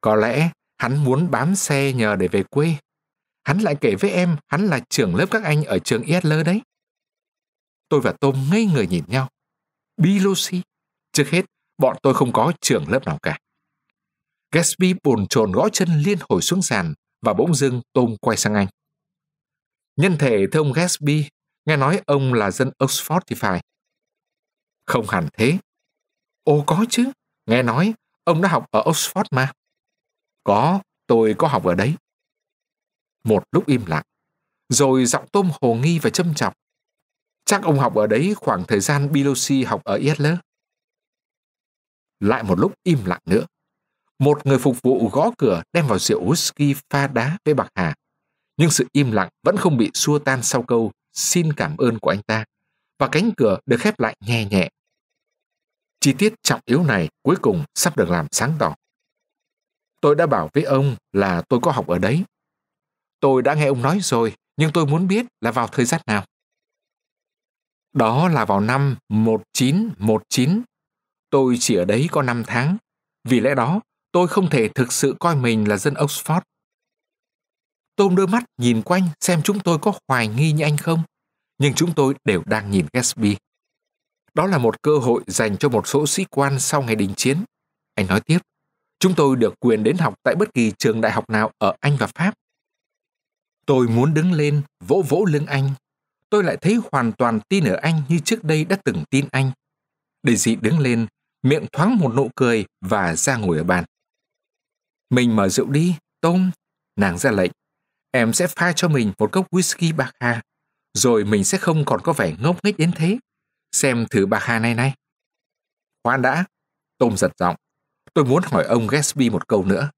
Có lẽ hắn muốn bám xe nhờ để về quê. Hắn lại kể với em hắn là trưởng lớp các anh ở trường Yedler đấy. Tôi và Tom ngây người nhìn nhau. Biloxi. Trước hết, bọn tôi không có trưởng lớp nào cả. Gatsby bồn chồn gõ chân liên hồi xuống sàn và bỗng dưng Tom quay sang anh. Nhân thể thưa ông Gatsby, nghe nói ông là dân Oxford thì phải. Không hẳn thế. Ồ có chứ, nghe nói ông đã học ở Oxford mà. Có, tôi có học ở đấy. Một lúc im lặng, rồi giọng Tom hồ nghi và châm chọc. Chắc ông học ở đấy khoảng thời gian Biloxi học ở Yedler. Lại một lúc im lặng nữa. Một người phục vụ gõ cửa đem vào rượu whisky pha đá với bạc hà. Nhưng sự im lặng vẫn không bị xua tan sau câu xin cảm ơn của anh ta, và cánh cửa được khép lại nhẹ nhẹ. Chi tiết trọng yếu này cuối cùng sắp được làm sáng tỏ. Tôi đã bảo với ông là tôi có học ở đấy. Tôi đã nghe ông nói rồi, nhưng tôi muốn biết là vào thời gian nào. Đó là vào năm một chín một chín. Tôi chỉ ở đấy có năm tháng. Vì lẽ đó, tôi không thể thực sự coi mình là dân Oxford. Tom đưa mắt nhìn quanh xem chúng tôi có hoài nghi như anh không. Nhưng chúng tôi đều đang nhìn Gatsby. Đó là một cơ hội dành cho một số sĩ quan sau ngày đình chiến. Anh nói tiếp, chúng tôi được quyền đến học tại bất kỳ trường đại học nào ở Anh và Pháp. Tôi muốn đứng lên, vỗ vỗ lưng anh. Tôi lại thấy hoàn toàn tin ở anh như trước đây đã từng tin anh. Daisy đứng lên, miệng thoáng một nụ cười và ra ngồi ở bàn. Mình mở rượu đi, Tom, nàng ra lệnh. Em sẽ pha cho mình một cốc whisky bạc hà, rồi mình sẽ không còn có vẻ ngốc nghếch đến thế. Xem thử bạc hà này này. Khoan đã, Tom giật giọng. Tôi muốn hỏi ông Gatsby một câu nữa.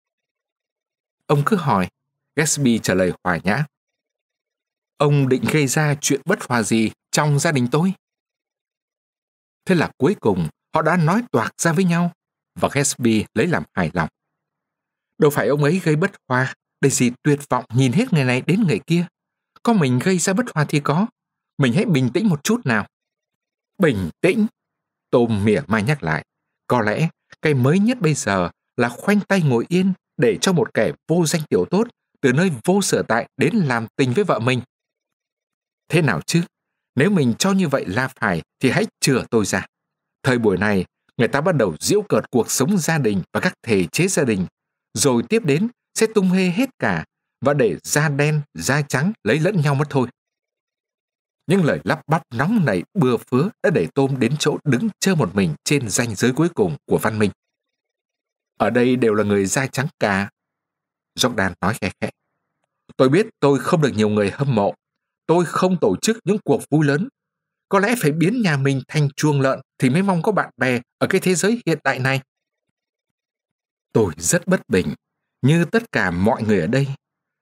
Ông cứ hỏi, Gatsby trả lời hòa nhã. Ông định gây ra chuyện bất hòa gì trong gia đình tôi? Thế là cuối cùng họ đã nói toạc ra với nhau, và Gatsby lấy làm hài lòng. Đâu phải ông ấy gây bất hòa, Daisy tuyệt vọng nhìn hết người này đến người kia. Có mình gây ra bất hòa thì có, mình hãy bình tĩnh một chút nào. Bình tĩnh, Tom mỉa mai nhắc lại. Có lẽ cái mới nhất bây giờ là khoanh tay ngồi yên để cho một kẻ vô danh tiểu tốt từ nơi vô sở tại đến làm tình với vợ mình. Thế nào chứ, nếu mình cho như vậy là phải thì hãy chừa tôi ra. Thời buổi này, người ta bắt đầu giễu cợt cuộc sống gia đình và các thể chế gia đình, rồi tiếp đến sẽ tung hê hết cả và để da đen, da trắng lấy lẫn nhau mất thôi. Những lời lắp bắp nóng này bừa phứa đã đẩy Tom đến chỗ đứng trơ một mình trên ranh giới cuối cùng của văn minh. Ở đây đều là người da trắng cả, Jordan nói khẽ khẽ. Tôi biết tôi không được nhiều người hâm mộ. Tôi không tổ chức những cuộc vui lớn. Có lẽ phải biến nhà mình thành chuồng lợn thì mới mong có bạn bè ở cái thế giới hiện đại này. Tôi rất bất bình, như tất cả mọi người ở đây.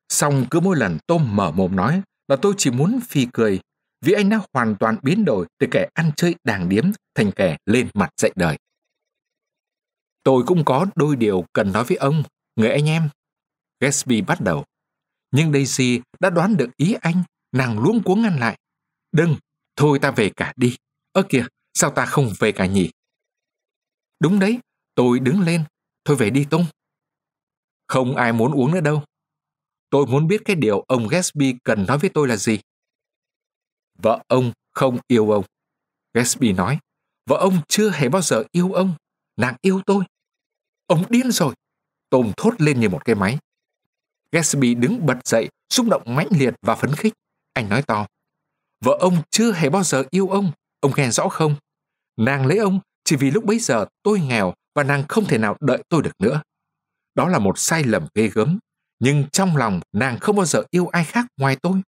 Song cứ mỗi lần Tom mở mồm nói là tôi chỉ muốn phì cười, vì anh đã hoàn toàn biến đổi từ kẻ ăn chơi đàng điếm thành kẻ lên mặt dạy đời. Tôi cũng có đôi điều cần nói với ông, người anh em, Gatsby bắt đầu. Nhưng Daisy đã đoán được ý anh, nàng luống cuống ngăn lại. Đừng, thôi ta về cả đi. Ơ kìa, sao ta không về cả nhỉ? Đúng đấy, tôi đứng lên. Thôi về đi Tom. Không ai muốn uống nữa đâu. Tôi muốn biết cái điều ông Gatsby cần nói với tôi là gì. Vợ ông không yêu ông, Gatsby nói. Vợ ông chưa hề bao giờ yêu ông. Nàng yêu tôi. Ông điên rồi, Tom thốt lên như một cái máy. Gatsby đứng bật dậy, xúc động mãnh liệt và phấn khích. Anh nói to. Vợ ông chưa hề bao giờ yêu ông. Ông nghe rõ không? Nàng lấy ông chỉ vì lúc bấy giờ tôi nghèo và nàng không thể nào đợi tôi được nữa. Đó là một sai lầm ghê gớm. Nhưng trong lòng nàng không bao giờ yêu ai khác ngoài tôi.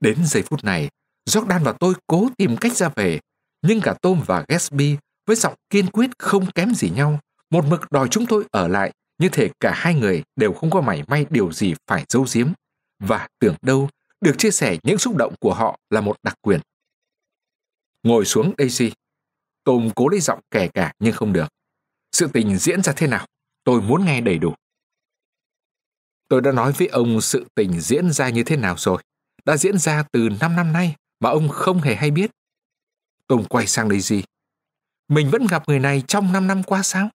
Đến giây phút này, Jordan và tôi cố tìm cách ra về, nhưng cả Tom và Gatsby với giọng kiên quyết không kém gì nhau, một mực đòi chúng tôi ở lại, như thể cả hai người đều không có mảy may điều gì phải giấu giếm. Và tưởng đâu, được chia sẻ những xúc động của họ là một đặc quyền. Ngồi xuống Daisy. Tom cố lấy giọng kẻ cả nhưng không được. Sự tình diễn ra thế nào? Tôi muốn nghe đầy đủ. Tôi đã nói với ông sự tình diễn ra như thế nào rồi. Đã diễn ra từ năm năm nay mà ông không hề hay biết. Tom quay sang Daisy. Mình vẫn gặp người này trong năm năm qua sao?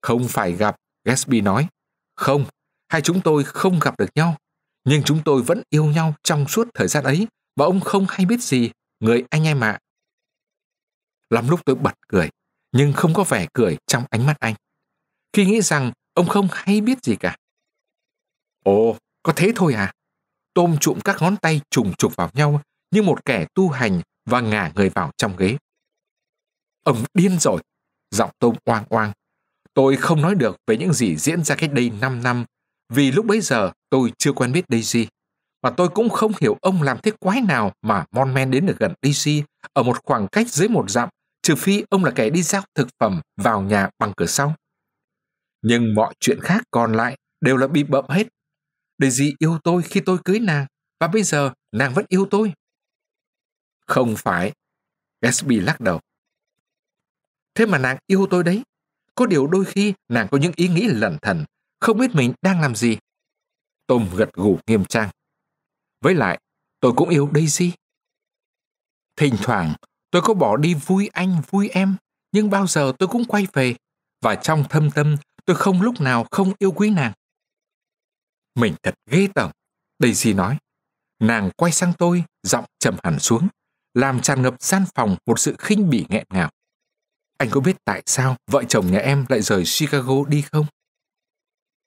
Không phải gặp, Gatsby nói. Không, hai chúng tôi không gặp được nhau. Nhưng chúng tôi vẫn yêu nhau trong suốt thời gian ấy và ông không hay biết gì, người anh em ạ. Lắm lúc tôi bật cười, nhưng không có vẻ cười trong ánh mắt anh. Khi nghĩ rằng ông không hay biết gì cả. Ồ, có thế thôi à? Tom trụm các ngón tay trùng trục vào nhau như một kẻ tu hành và ngả người vào trong ghế. Ông điên rồi, giọng Tom oang oang. Tôi không nói được về những gì diễn ra cách đây năm năm, vì lúc bấy giờ tôi chưa quen biết Daisy. Và tôi cũng không hiểu ông làm thế quái nào mà mon men đến được gần Daisy ở một khoảng cách dưới một dặm, trừ phi ông là kẻ đi giao thực phẩm vào nhà bằng cửa sau. Nhưng mọi chuyện khác còn lại đều là bị bậm hết. Daisy yêu tôi khi tôi cưới nàng, và bây giờ nàng vẫn yêu tôi. Không phải, Gatsby lắc đầu. Thế mà nàng yêu tôi đấy. Có điều đôi khi nàng có những ý nghĩ lẩn thẩn, không biết mình đang làm gì. Tom gật gù nghiêm trang. Với lại, tôi cũng yêu Daisy. Thỉnh thoảng, tôi có bỏ đi vui anh vui em, nhưng bao giờ tôi cũng quay về. Và trong thâm tâm, tôi không lúc nào không yêu quý nàng. Mình thật ghê tởm, Daisy nói. Nàng quay sang tôi, giọng trầm hẳn xuống, làm tràn ngập gian phòng một sự khinh bỉ nghẹn ngào. Anh có biết tại sao vợ chồng nhà em lại rời Chicago đi không?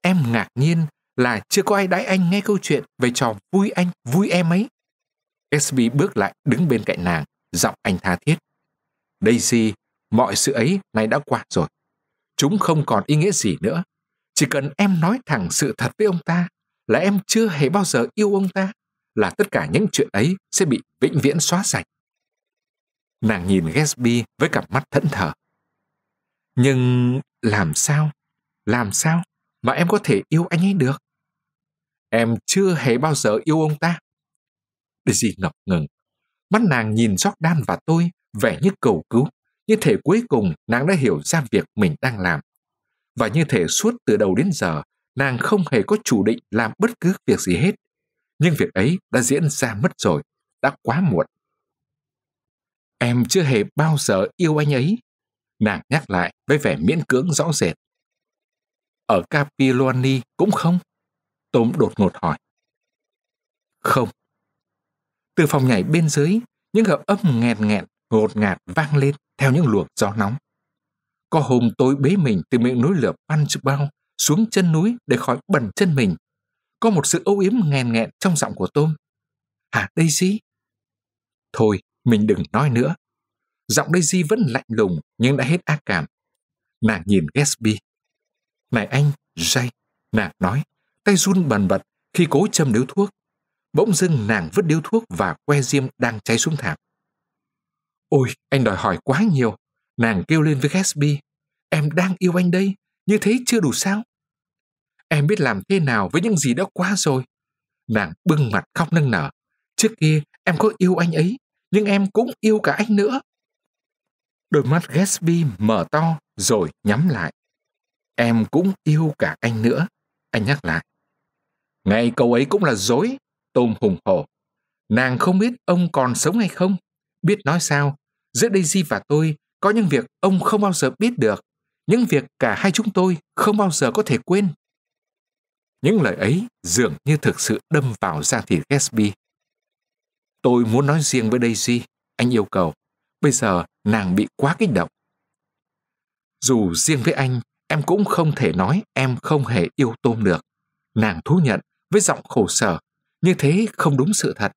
Em ngạc nhiên là chưa có ai đãi anh nghe câu chuyện về trò vui anh, vui em ấy. Gatsby bước lại đứng bên cạnh nàng, giọng anh tha thiết. Daisy, mọi sự ấy nay đã qua rồi. Chúng không còn ý nghĩa gì nữa. Chỉ cần em nói thẳng sự thật với ông ta, là em chưa hề bao giờ yêu ông ta, là tất cả những chuyện ấy sẽ bị vĩnh viễn xóa sạch. Nàng nhìn Gatsby với cặp mắt thẫn thờ. Nhưng làm sao, làm sao mà em có thể yêu anh ấy được? Em chưa hề bao giờ yêu ông ta. Daisy ngập ngừng. Mắt nàng nhìn Jordan và tôi vẻ như cầu cứu, như thể cuối cùng nàng đã hiểu ra việc mình đang làm. Và như thể suốt từ đầu đến giờ, nàng không hề có chủ định làm bất cứ việc gì hết. Nhưng việc ấy đã diễn ra mất rồi, đã quá muộn. Em chưa hề bao giờ yêu anh ấy, nàng nhắc lại với vẻ miễn cưỡng rõ rệt. Ở Capiloni cũng không? Tom đột ngột hỏi. Không. Từ phòng nhảy bên dưới, những hợp âm nghẹt nghẹt, ngột ngạt vang lên theo những luồng gió nóng. Có hôm tôi bế mình từ miệng núi lửa Punchbowl xuống chân núi để khỏi bẩn chân mình. Có một sự âu yếm nghẹn nghẹn trong giọng của Tom. Hả Daisy? Thôi, mình đừng nói nữa. Giọng Daisy vẫn lạnh lùng nhưng đã hết ác cảm. Nàng nhìn Gatsby. Này anh, Jay, nàng nói, tay run bần bật khi cố châm điếu thuốc. Bỗng dưng nàng vứt điếu thuốc và que diêm đang cháy xuống thảm. Ôi, anh đòi hỏi quá nhiều, nàng kêu lên với Gatsby. Em đang yêu anh đây, như thế chưa đủ sao? Em biết làm thế nào với những gì đã quá rồi. Nàng bưng mặt khóc nức nở. Trước kia em có yêu anh ấy, nhưng em cũng yêu cả anh nữa. Đôi mắt Gatsby mở to rồi nhắm lại. Em cũng yêu cả anh nữa, anh nhắc lại. Ngay câu ấy cũng là dối, Tom hùng hổ. Nàng không biết ông còn sống hay không. Biết nói sao, giữa Daisy và tôi có những việc ông không bao giờ biết được, những việc cả hai chúng tôi không bao giờ có thể quên. Những lời ấy dường như thực sự đâm vào da thịt Gatsby. Tôi muốn nói riêng với Daisy, anh yêu cầu. Bây giờ nàng bị quá kích động. Dù riêng với anh, em cũng không thể nói em không hề yêu Tom được. Nàng thú nhận với giọng khổ sở, như thế không đúng sự thật.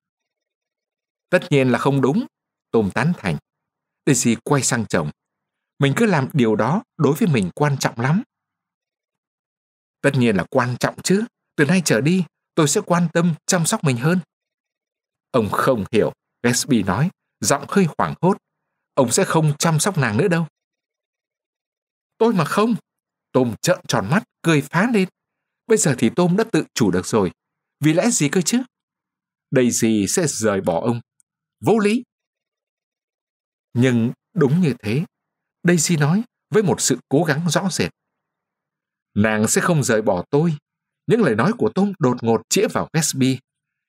Tất nhiên là không đúng, Tom tán thành. Daisy quay sang chồng. Mình cứ làm điều đó đối với mình quan trọng lắm. Tất nhiên là quan trọng chứ. Từ nay trở đi, tôi sẽ quan tâm chăm sóc mình hơn. Ông không hiểu, Gatsby nói, giọng hơi hoảng hốt. Ông sẽ không chăm sóc nàng nữa đâu. Tôi mà không. Tôm trợn tròn mắt, cười phá lên. Bây giờ thì Tôm đã tự chủ được rồi. Vì lẽ gì cơ chứ? Daisy sẽ rời bỏ ông. Vô lý. Nhưng đúng như thế, Daisy nói với một sự cố gắng rõ rệt. Nàng sẽ không rời bỏ tôi. Những lời nói của Tôm đột ngột chĩa vào Gatsby.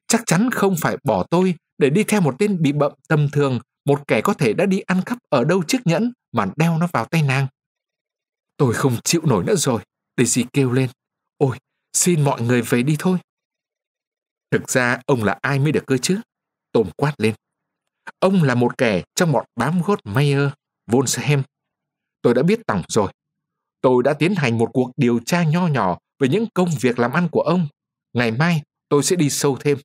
Chắc chắn không phải bỏ tôi để đi theo một tên bị bậm tầm thường, một kẻ có thể đã đi ăn cắp ở đâu chiếc nhẫn mà đeo nó vào tay nàng. Tôi không chịu nổi nữa rồi, Daisy kêu lên. Ôi, xin mọi người về đi thôi. Thực ra ông là ai mới được cơ chứ? Tôm quát lên. Ông là một kẻ trong bọn bám gót Mayer, Wolfsheim. Tôi đã biết tổng rồi. Tôi đã tiến hành một cuộc điều tra nho nhỏ về những công việc làm ăn của ông. Ngày mai tôi sẽ đi sâu thêm.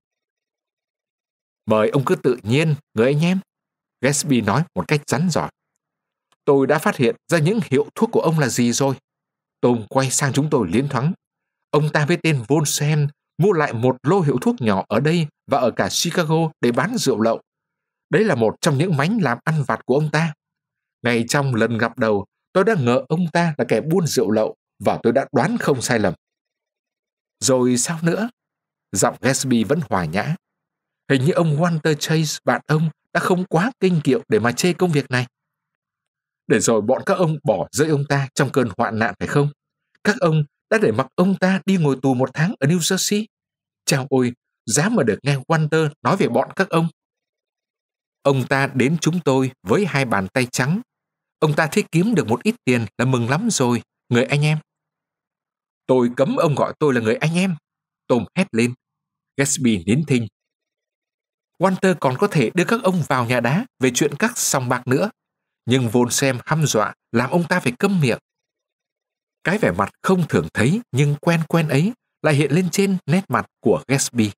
Mời ông cứ tự nhiên, người anh em. Gatsby nói một cách rắn rỏi. Tôi đã phát hiện ra những hiệu thuốc của ông là gì rồi. Tôm quay sang chúng tôi liến thoáng. Ông ta với tên Wolfsheim mua lại một lô hiệu thuốc nhỏ ở đây và ở cả Chicago để bán rượu lậu. Đấy là một trong những mánh làm ăn vặt của ông ta. Ngay trong lần gặp đầu, tôi đã ngờ ông ta là kẻ buôn rượu lậu và tôi đã đoán không sai lầm. Rồi sao nữa? Giọng Gatsby vẫn hòa nhã. Hình như ông Walter Chase, bạn ông, đã không quá kinh kiệu để mà chê công việc này. Để rồi bọn các ông bỏ rơi ông ta trong cơn hoạn nạn phải không? Các ông đã để mặc ông ta đi ngồi tù một tháng ở New Jersey. Chào ôi, dám mà được nghe Walter nói về bọn các ông. Ông ta đến chúng tôi với hai bàn tay trắng. Ông ta thấy kiếm được một ít tiền là mừng lắm rồi, người anh em. Tôi cấm ông gọi tôi là người anh em. Tôm hét lên. Gatsby nín thinh. Walter còn có thể đưa các ông vào nhà đá về chuyện các sòng bạc nữa. Nhưng Wolfsheim hăm dọa làm ông ta phải câm miệng. Cái vẻ mặt không thường thấy nhưng quen quen ấy lại hiện lên trên nét mặt của Gatsby.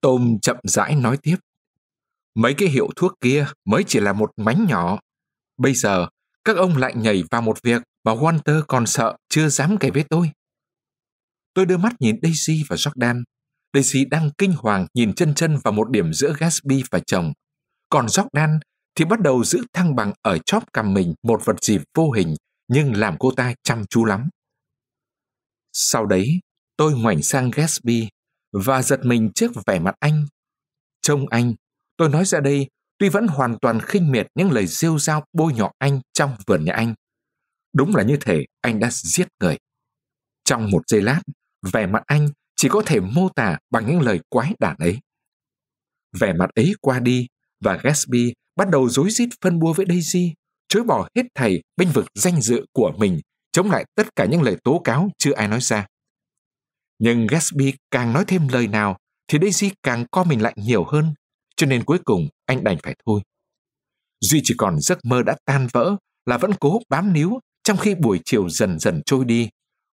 Tôm chậm rãi nói tiếp. Mấy cái hiệu thuốc kia mới chỉ là một mánh nhỏ. Bây giờ, các ông lại nhảy vào một việc mà Walter còn sợ chưa dám kể với tôi. Tôi đưa mắt nhìn Daisy và Jordan. Daisy đang kinh hoàng nhìn chân chân vào một điểm giữa Gatsby và chồng. Còn Jordan thì bắt đầu giữ thăng bằng ở chóp cằm mình một vật gì vô hình nhưng làm cô ta chăm chú lắm. Sau đấy, tôi ngoảnh sang Gatsby và giật mình trước vẻ mặt anh. Trông anh, tôi nói ra đây tuy vẫn hoàn toàn khinh miệt những lời rêu rao bôi nhọ anh trong vườn nhà anh. Đúng là như thể anh đã giết người. Trong một giây lát, vẻ mặt anh chỉ có thể mô tả bằng những lời quái đản ấy. Vẻ mặt ấy qua đi và Gatsby bắt đầu rối rít phân bua với Daisy, chối bỏ hết thảy bênh vực danh dự của mình, chống lại tất cả những lời tố cáo chưa ai nói ra. Nhưng Gatsby càng nói thêm lời nào thì Daisy càng co mình lại nhiều hơn, cho nên cuối cùng anh đành phải thôi. Duy chỉ còn giấc mơ đã tan vỡ là vẫn cố bám níu trong khi buổi chiều dần dần trôi đi,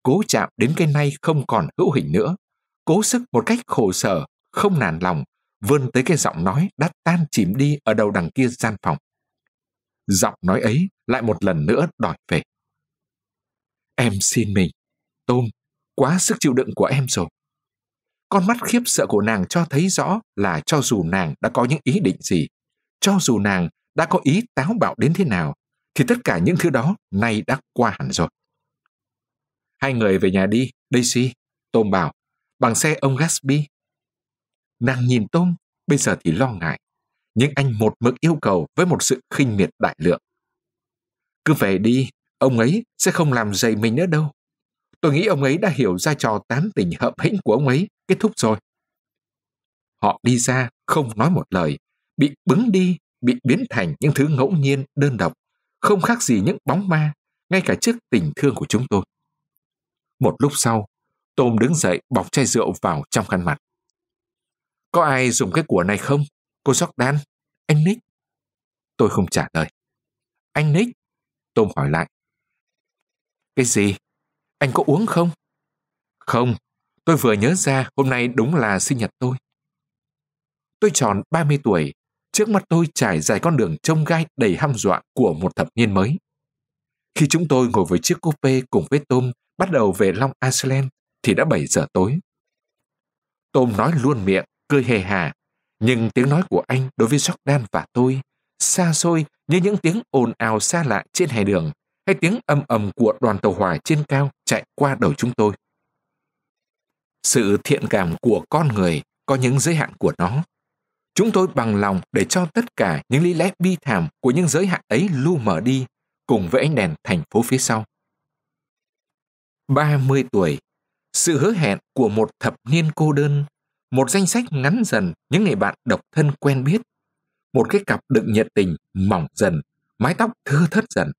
cố chạm đến cái nay không còn hữu hình nữa, cố sức một cách khổ sở, không nản lòng, vươn tới cái giọng nói đã tan chìm đi ở đầu đằng kia gian phòng. Giọng nói ấy lại một lần nữa đòi về. Em xin mình, Tôm, quá sức chịu đựng của em rồi. Con mắt khiếp sợ của nàng cho thấy rõ là cho dù nàng đã có những ý định gì, cho dù nàng đã có ý táo bạo đến thế nào, thì tất cả những thứ đó nay đã qua hẳn rồi. Hai người về nhà đi, Daisy, Tôm bảo, bằng xe ông Gatsby. Nàng nhìn Tôm, bây giờ thì lo ngại, nhưng anh một mực yêu cầu với một sự khinh miệt đại lượng. Cứ về đi, ông ấy sẽ không làm dậy mình nữa đâu. Tôi nghĩ ông ấy đã hiểu ra trò tán tỉnh hậm hĩnh của ông ấy kết thúc rồi. Họ đi ra không nói một lời, bị bứng đi, bị biến thành những thứ ngẫu nhiên đơn độc, không khác gì những bóng ma, ngay cả trước tình thương của chúng tôi. Một lúc sau, Tôm đứng dậy bọc chai rượu vào trong khăn mặt. Có ai dùng cái của này không? Cô Jordan, anh Nick. Tôi không trả lời. Anh Nick, Tôm hỏi lại. Cái gì? Anh có uống không? Không, tôi vừa nhớ ra hôm nay đúng là sinh nhật tôi. Tôi tròn ba mươi tuổi, trước mắt tôi trải dài con đường trông gai đầy hăm dọa của một thập niên mới. Khi chúng tôi ngồi với chiếc coupe cùng với Tôm bắt đầu về Long Island thì đã bảy giờ tối. Tôm nói luôn miệng cười hề hả, nhưng tiếng nói của anh đối với Jordan và tôi xa xôi như những tiếng ồn ào xa lạ trên hè đường hay tiếng ầm ầm của đoàn tàu hỏa trên cao chạy qua đầu chúng tôi. Sự thiện cảm của con người có những giới hạn của nó. Chúng tôi bằng lòng để cho tất cả những lý lẽ bi thảm của những giới hạn ấy lu mờ đi cùng với ánh đèn thành phố phía sau. ba mươi tuổi, sự hứa hẹn của một thập niên cô đơn, một danh sách ngắn dần những người bạn độc thân quen biết, một cái cặp đựng nhiệt tình mỏng dần, mái tóc thưa thớt dần.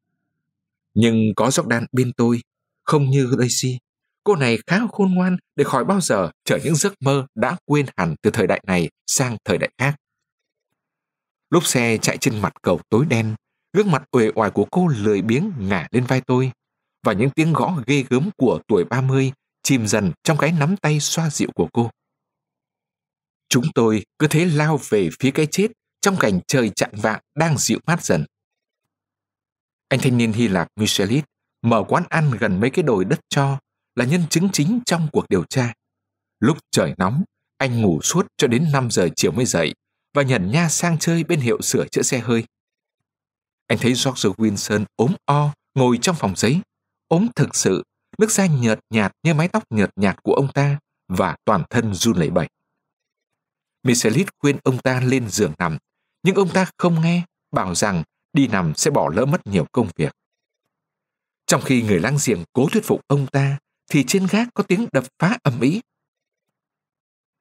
Nhưng có Jordan bên tôi, không như Daisy. Cô này khá khôn ngoan để khỏi bao giờ trở những giấc mơ đã quên hẳn từ thời đại này sang thời đại khác. Lúc xe chạy trên mặt cầu tối đen, gương mặt uể oải của cô lười biếng ngả lên vai tôi, và những tiếng gõ ghê gớm của tuổi ba mươi chìm dần trong cái nắm tay xoa dịu của cô. Chúng tôi cứ thế lao về phía cái chết trong cảnh trời chạng vạng đang dịu mát dần. Anh thanh niên Hy Lạp Michelis mở quán ăn gần mấy cái đồi đất cho là nhân chứng chính trong cuộc điều tra. Lúc trời nóng, anh ngủ suốt cho đến năm giờ chiều mới dậy và nhẩn nha sang chơi bên hiệu sửa chữa xe hơi. Anh thấy George Wilson ốm o ngồi trong phòng giấy, ốm thực sự, nước da nhợt nhạt như mái tóc nhợt nhạt của ông ta và toàn thân run lẩy bẩy. Michelis khuyên ông ta lên giường nằm, nhưng ông ta không nghe, bảo rằng đi nằm sẽ bỏ lỡ mất nhiều công việc. Trong khi người láng giềng cố thuyết phục ông ta, thì trên gác có tiếng đập phá ầm ĩ.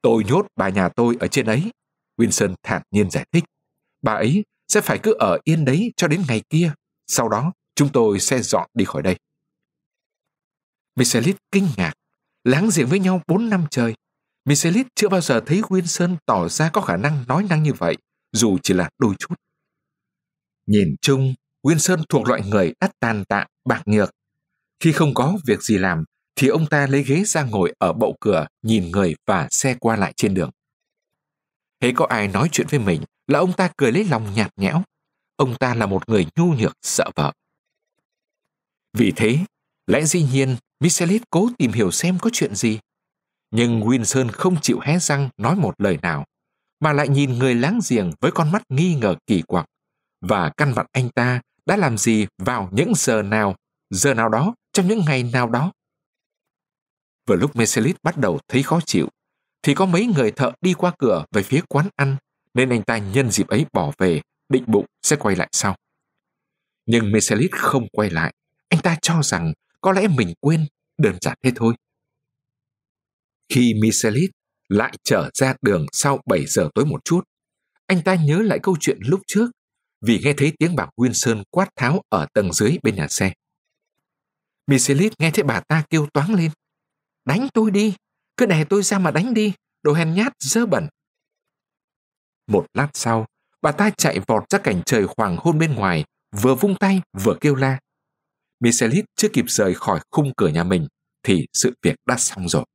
Tôi nhốt bà nhà tôi ở trên ấy, Wilson thản nhiên giải thích. Bà ấy sẽ phải cứ ở yên đấy cho đến ngày kia, sau đó chúng tôi sẽ dọn đi khỏi đây. Michelis kinh ngạc, láng giềng với nhau bốn năm trời. Michelis chưa bao giờ thấy Wilson tỏ ra có khả năng nói năng như vậy, dù chỉ là đôi chút. Nhìn chung, Wilson thuộc loại người đã tàn tạ, bạc nhược. Khi không có việc gì làm, thì ông ta lấy ghế ra ngồi ở bậu cửa, nhìn người và xe qua lại trên đường. Hễ có ai nói chuyện với mình là ông ta cười lấy lòng nhạt nhẽo. Ông ta là một người nhu nhược, sợ vợ. Vì thế, lẽ dĩ nhiên, Michelis cố tìm hiểu xem có chuyện gì. Nhưng Wilson không chịu hé răng nói một lời nào, mà lại nhìn người láng giềng với con mắt nghi ngờ kỳ quặc. Và căn vặn anh ta đã làm gì vào những giờ nào, giờ nào đó, trong những ngày nào đó. Vừa lúc Michelis bắt đầu thấy khó chịu, thì có mấy người thợ đi qua cửa về phía quán ăn, nên anh ta nhân dịp ấy bỏ về, định bụng sẽ quay lại sau. Nhưng Michelis không quay lại, anh ta cho rằng có lẽ mình quên, đơn giản thế thôi. Khi Michelis lại trở ra đường sau bảy giờ tối một chút, anh ta nhớ lại câu chuyện lúc trước, vì nghe thấy tiếng bà Wilson quát tháo ở tầng dưới bên nhà xe. Michelis nghe thấy bà ta kêu toáng lên. Đánh tôi đi, cứ đè tôi ra mà đánh đi, đồ hèn nhát dơ bẩn. Một lát sau, bà ta chạy vọt ra cảnh trời hoàng hôn bên ngoài, vừa vung tay vừa kêu la. Michelis chưa kịp rời khỏi khung cửa nhà mình, thì sự việc đã xong rồi.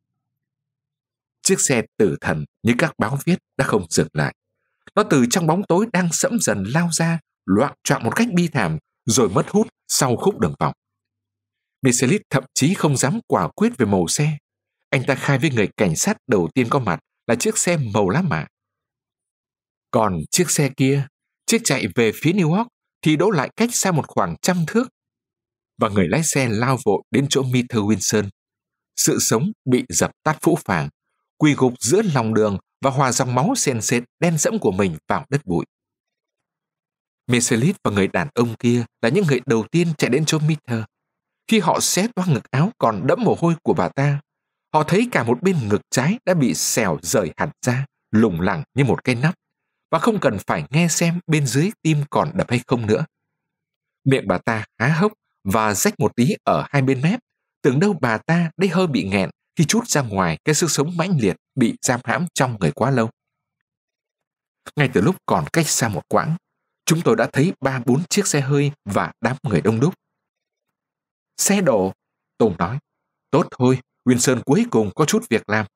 Chiếc xe tử thần như các báo viết đã không dừng lại. Nó từ trong bóng tối đang sẫm dần lao ra, loạng choạng một cách bi thảm, rồi mất hút sau khúc đường vòng. Michelis thậm chí không dám quả quyết về màu xe. Anh ta khai với người cảnh sát đầu tiên có mặt là chiếc xe màu lá mạ. Còn chiếc xe kia, chiếc chạy về phía New York, thì đỗ lại cách xa một khoảng trăm thước. Và người lái xe lao vội đến chỗ Mister Wilson. Sự sống bị dập tắt phũ phàng, quỳ gục giữa lòng đường và hòa dòng máu sền sệt đen sẫm của mình vào đất bụi. Michelis và người đàn ông kia là những người đầu tiên chạy đến chỗ Mitter. Khi họ xé toang ngực áo còn đẫm mồ hôi của bà ta, họ thấy cả một bên ngực trái đã bị xẻo rời hẳn ra, lủng lẳng như một cái nắp, và không cần phải nghe xem bên dưới tim còn đập hay không nữa. Miệng bà ta há hốc và rách một tí ở hai bên mép, tưởng đâu bà ta đây hơi bị nghẹn khi trút ra ngoài cái sức sống mãnh liệt bị giam hãm trong người quá lâu. Ngay từ lúc còn cách xa một quãng, chúng tôi đã thấy ba bốn chiếc xe hơi và đám người đông đúc. Xe đổ, Tôm nói. Tốt thôi, Wilson cuối cùng có chút việc làm.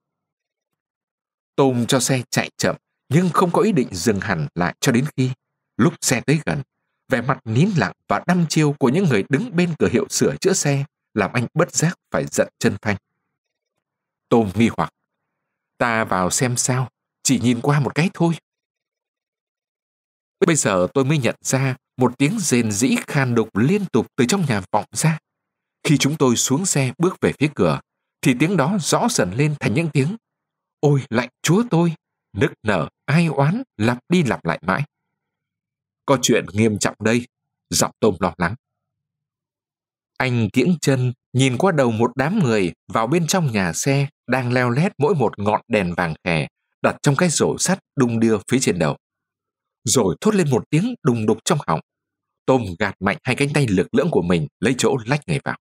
Tôm cho xe chạy chậm, nhưng không có ý định dừng hẳn lại cho đến khi, lúc xe tới gần, vẻ mặt nín lặng và đăm chiêu của những người đứng bên cửa hiệu sửa chữa xe làm anh bất giác phải giật chân phanh. Tôm nghi hoặc. Ta vào xem sao, chỉ nhìn qua một cái thôi. Bây giờ tôi mới nhận ra một tiếng rền rĩ khan đục liên tục từ trong nhà vọng ra. Khi chúng tôi xuống xe bước về phía cửa, thì tiếng đó rõ dần lên thành những tiếng "Ôi lạy Chúa tôi", nức nở, ai oán, lặp đi lặp lại mãi. "Có chuyện nghiêm trọng đây", Giọng Tôm lo lắng. Anh kiễng chân nhìn qua đầu một đám người vào bên trong nhà xe đang leo lét mỗi một ngọn đèn vàng khè đặt trong cái rổ sắt đung đưa phía trên đầu. Rồi thốt lên một tiếng đùng đục trong họng. Tôm gạt mạnh hai cánh tay lực lưỡng của mình lấy chỗ lách người vào.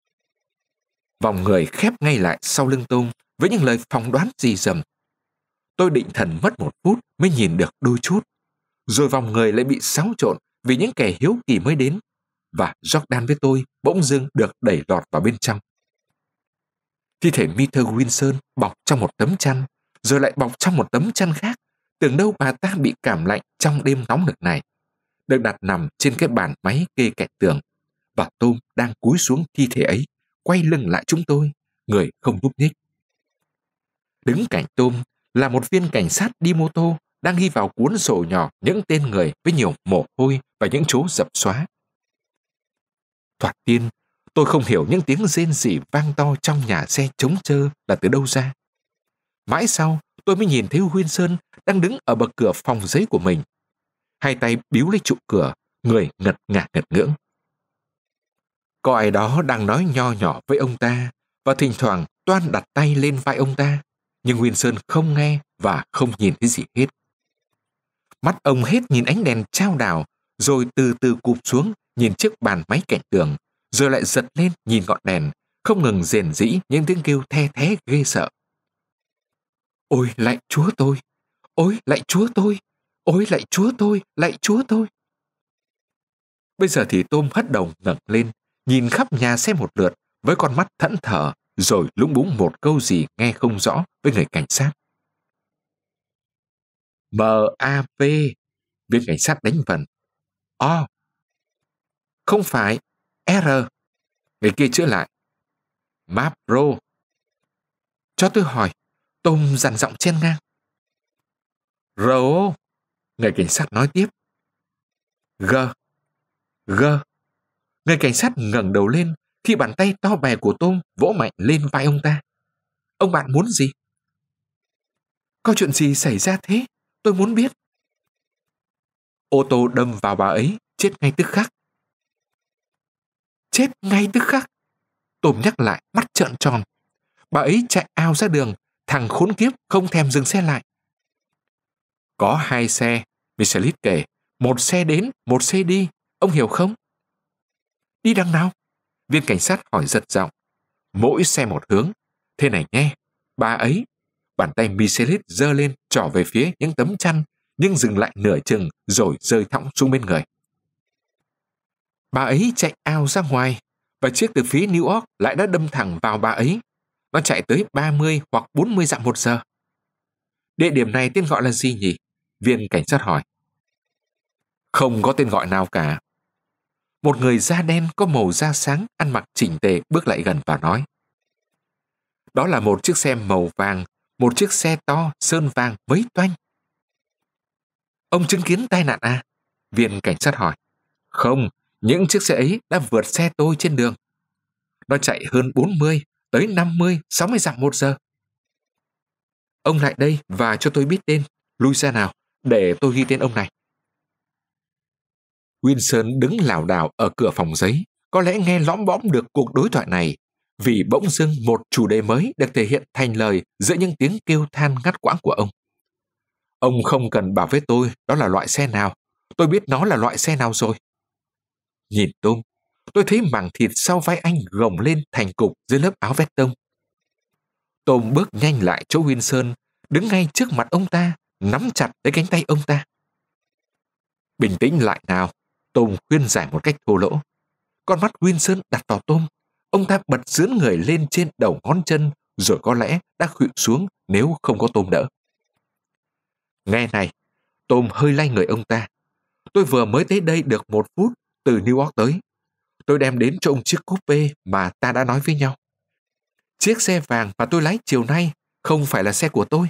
Vòng người khép ngay lại sau lưng Tôm với những lời phỏng đoán rì rầm. Tôi định thần mất một phút mới nhìn được đôi chút. Rồi vòng người lại bị xáo trộn vì những kẻ hiếu kỳ mới đến, và Jordan với tôi bỗng dưng được đẩy lọt vào bên trong. Thi thể Mita Wilson bọc trong một tấm chăn, rồi lại bọc trong một tấm chăn khác. Tưởng đâu bà ta bị cảm lạnh trong đêm nóng nực này, được đặt nằm trên cái bàn máy kê cạnh tường, và Tôm đang cúi xuống thi thể ấy, quay lưng lại chúng tôi, người không nhúc nhích. Đứng cạnh Tôm là một viên cảnh sát đi mô tô đang ghi vào cuốn sổ nhỏ những tên người với nhiều mồ hôi và những chỗ dập xóa. Thoạt tiên, tôi không hiểu những tiếng rên rỉ vang to trong nhà xe trống trơ là từ đâu ra. Mãi sau, tôi mới nhìn thấy Wilson đang đứng ở bậc cửa phòng giấy của mình. Hai tay bíu lấy trụ cửa, người ngật ngả ngật ngưỡng. Có ai đó đang nói nho nhỏ với ông ta và thỉnh thoảng toan đặt tay lên vai ông ta, nhưng Wilson không nghe và không nhìn thấy gì hết. Mắt ông hết nhìn ánh đèn chao đảo, rồi từ từ cụp xuống nhìn chiếc bàn máy cạnh tường, rồi lại giật lên nhìn ngọn đèn, không ngừng rền rĩ những tiếng kêu the thé ghê sợ. "Ôi lạy Chúa tôi! Ôi lạy Chúa tôi! Ôi lạy Chúa tôi! Lạy Chúa tôi!" Bây giờ thì Tôm hất đầu ngẩng lên, nhìn khắp nhà xe một lượt với con mắt thẫn thờ, rồi lúng búng một câu gì nghe không rõ với người cảnh sát. "M A P", viên cảnh sát đánh vần. "O". "Không phải, R", người kia chữa lại. "Mapro". "Cho tôi hỏi", Tôm dằn giọng chen ngang. "Rô", người cảnh sát nói tiếp. "G, G", người cảnh sát ngẩng đầu lên khi bàn tay to bè của Tôm vỗ mạnh lên vai ông ta. "Ông bạn muốn gì?" "Có chuyện gì xảy ra thế? Tôi muốn biết." "Ô tô đâm vào bà ấy, chết ngay tức khắc." "Chết ngay tức khắc?" Tôm nhắc lại, mắt trợn tròn. "Bà ấy chạy ao ra đường, thằng khốn kiếp không thèm dừng xe lại." "Có hai xe", Michelis kể. "Một xe đến, một xe đi. Ông hiểu không?" "Đi đằng nào?" viên cảnh sát hỏi giật giọng. "Mỗi xe một hướng. Thế này nghe, bà ấy..." Bàn tay Michelis giơ lên trỏ về phía những tấm chăn, nhưng dừng lại nửa chừng rồi rơi thõng xuống bên người. "Bà ấy chạy ao ra ngoài, và chiếc từ phía New York lại đã đâm thẳng vào bà ấy. Nó chạy tới ba mươi hoặc bốn mươi dặm một giờ." "Địa điểm này tên gọi là gì nhỉ?" viên cảnh sát hỏi. "Không có tên gọi nào cả." Một người da đen có màu da sáng ăn mặc chỉnh tề bước lại gần và nói. "Đó là một chiếc xe màu vàng, một chiếc xe to sơn vàng mấy toanh." "Ông chứng kiến tai nạn à?" viên cảnh sát hỏi. "Không, những chiếc xe ấy đã vượt xe tôi trên đường. Nó chạy hơn bốn mươi. Tới năm mươi, sáu mươi dặm một giờ." "Ông lại đây và cho tôi biết tên. Lui ra nào, để tôi ghi tên ông này." Wilson đứng lảo đảo ở cửa phòng giấy, có lẽ nghe lõm bõm được cuộc đối thoại này, vì bỗng dưng một chủ đề mới được thể hiện thành lời giữa những tiếng kêu than ngắt quãng của ông. "Ông không cần bảo với tôi đó là loại xe nào. Tôi biết nó là loại xe nào rồi." Nhìn Tôm, tôi thấy mảng thịt sau vai anh gồng lên thành cục dưới lớp áo vét tông. Tôm bước nhanh lại chỗ Wilson, đứng ngay trước mặt ông ta, nắm chặt lấy cánh tay ông ta. "Bình tĩnh lại nào", Tôm khuyên giải một cách thô lỗ. Con mắt Wilson đặt vào Tôm, ông ta bật giưỡn người lên trên đầu ngón chân, rồi có lẽ đã khuỵu xuống nếu không có Tôm đỡ. "Nghe này", Tôm hơi lay người ông ta. "Tôi vừa mới tới đây được một phút từ New York tới. Tôi đem đến cho ông chiếc coupe mà ta đã nói với nhau. Chiếc xe vàng mà tôi lái chiều nay không phải là xe của tôi.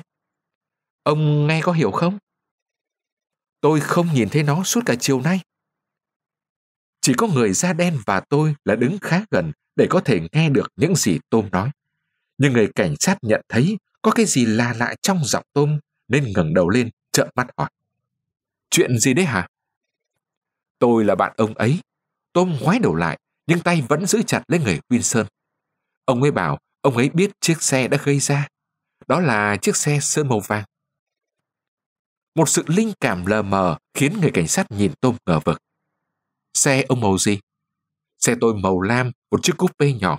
Ông nghe có hiểu không? Tôi không nhìn thấy nó suốt cả chiều nay. Chỉ có người da đen và tôi là đứng khá gần để có thể nghe được những gì Tôm nói. Nhưng người cảnh sát nhận thấy có cái gì lạ lạ trong giọng Tôm nên ngẩng đầu lên trợn mắt hỏi. Chuyện gì đấy hả? Tôi là bạn ông ấy. Tôm ngoái đầu lại nhưng tay vẫn giữ chặt lấy người Wilson. Ông ấy bảo ông ấy biết chiếc xe đã gây ra. Đó là chiếc xe sơn màu vàng. Một sự linh cảm lờ mờ khiến người cảnh sát nhìn Tôm ngờ vực. Xe ông màu gì? Xe tôi màu lam, một chiếc coupe nhỏ.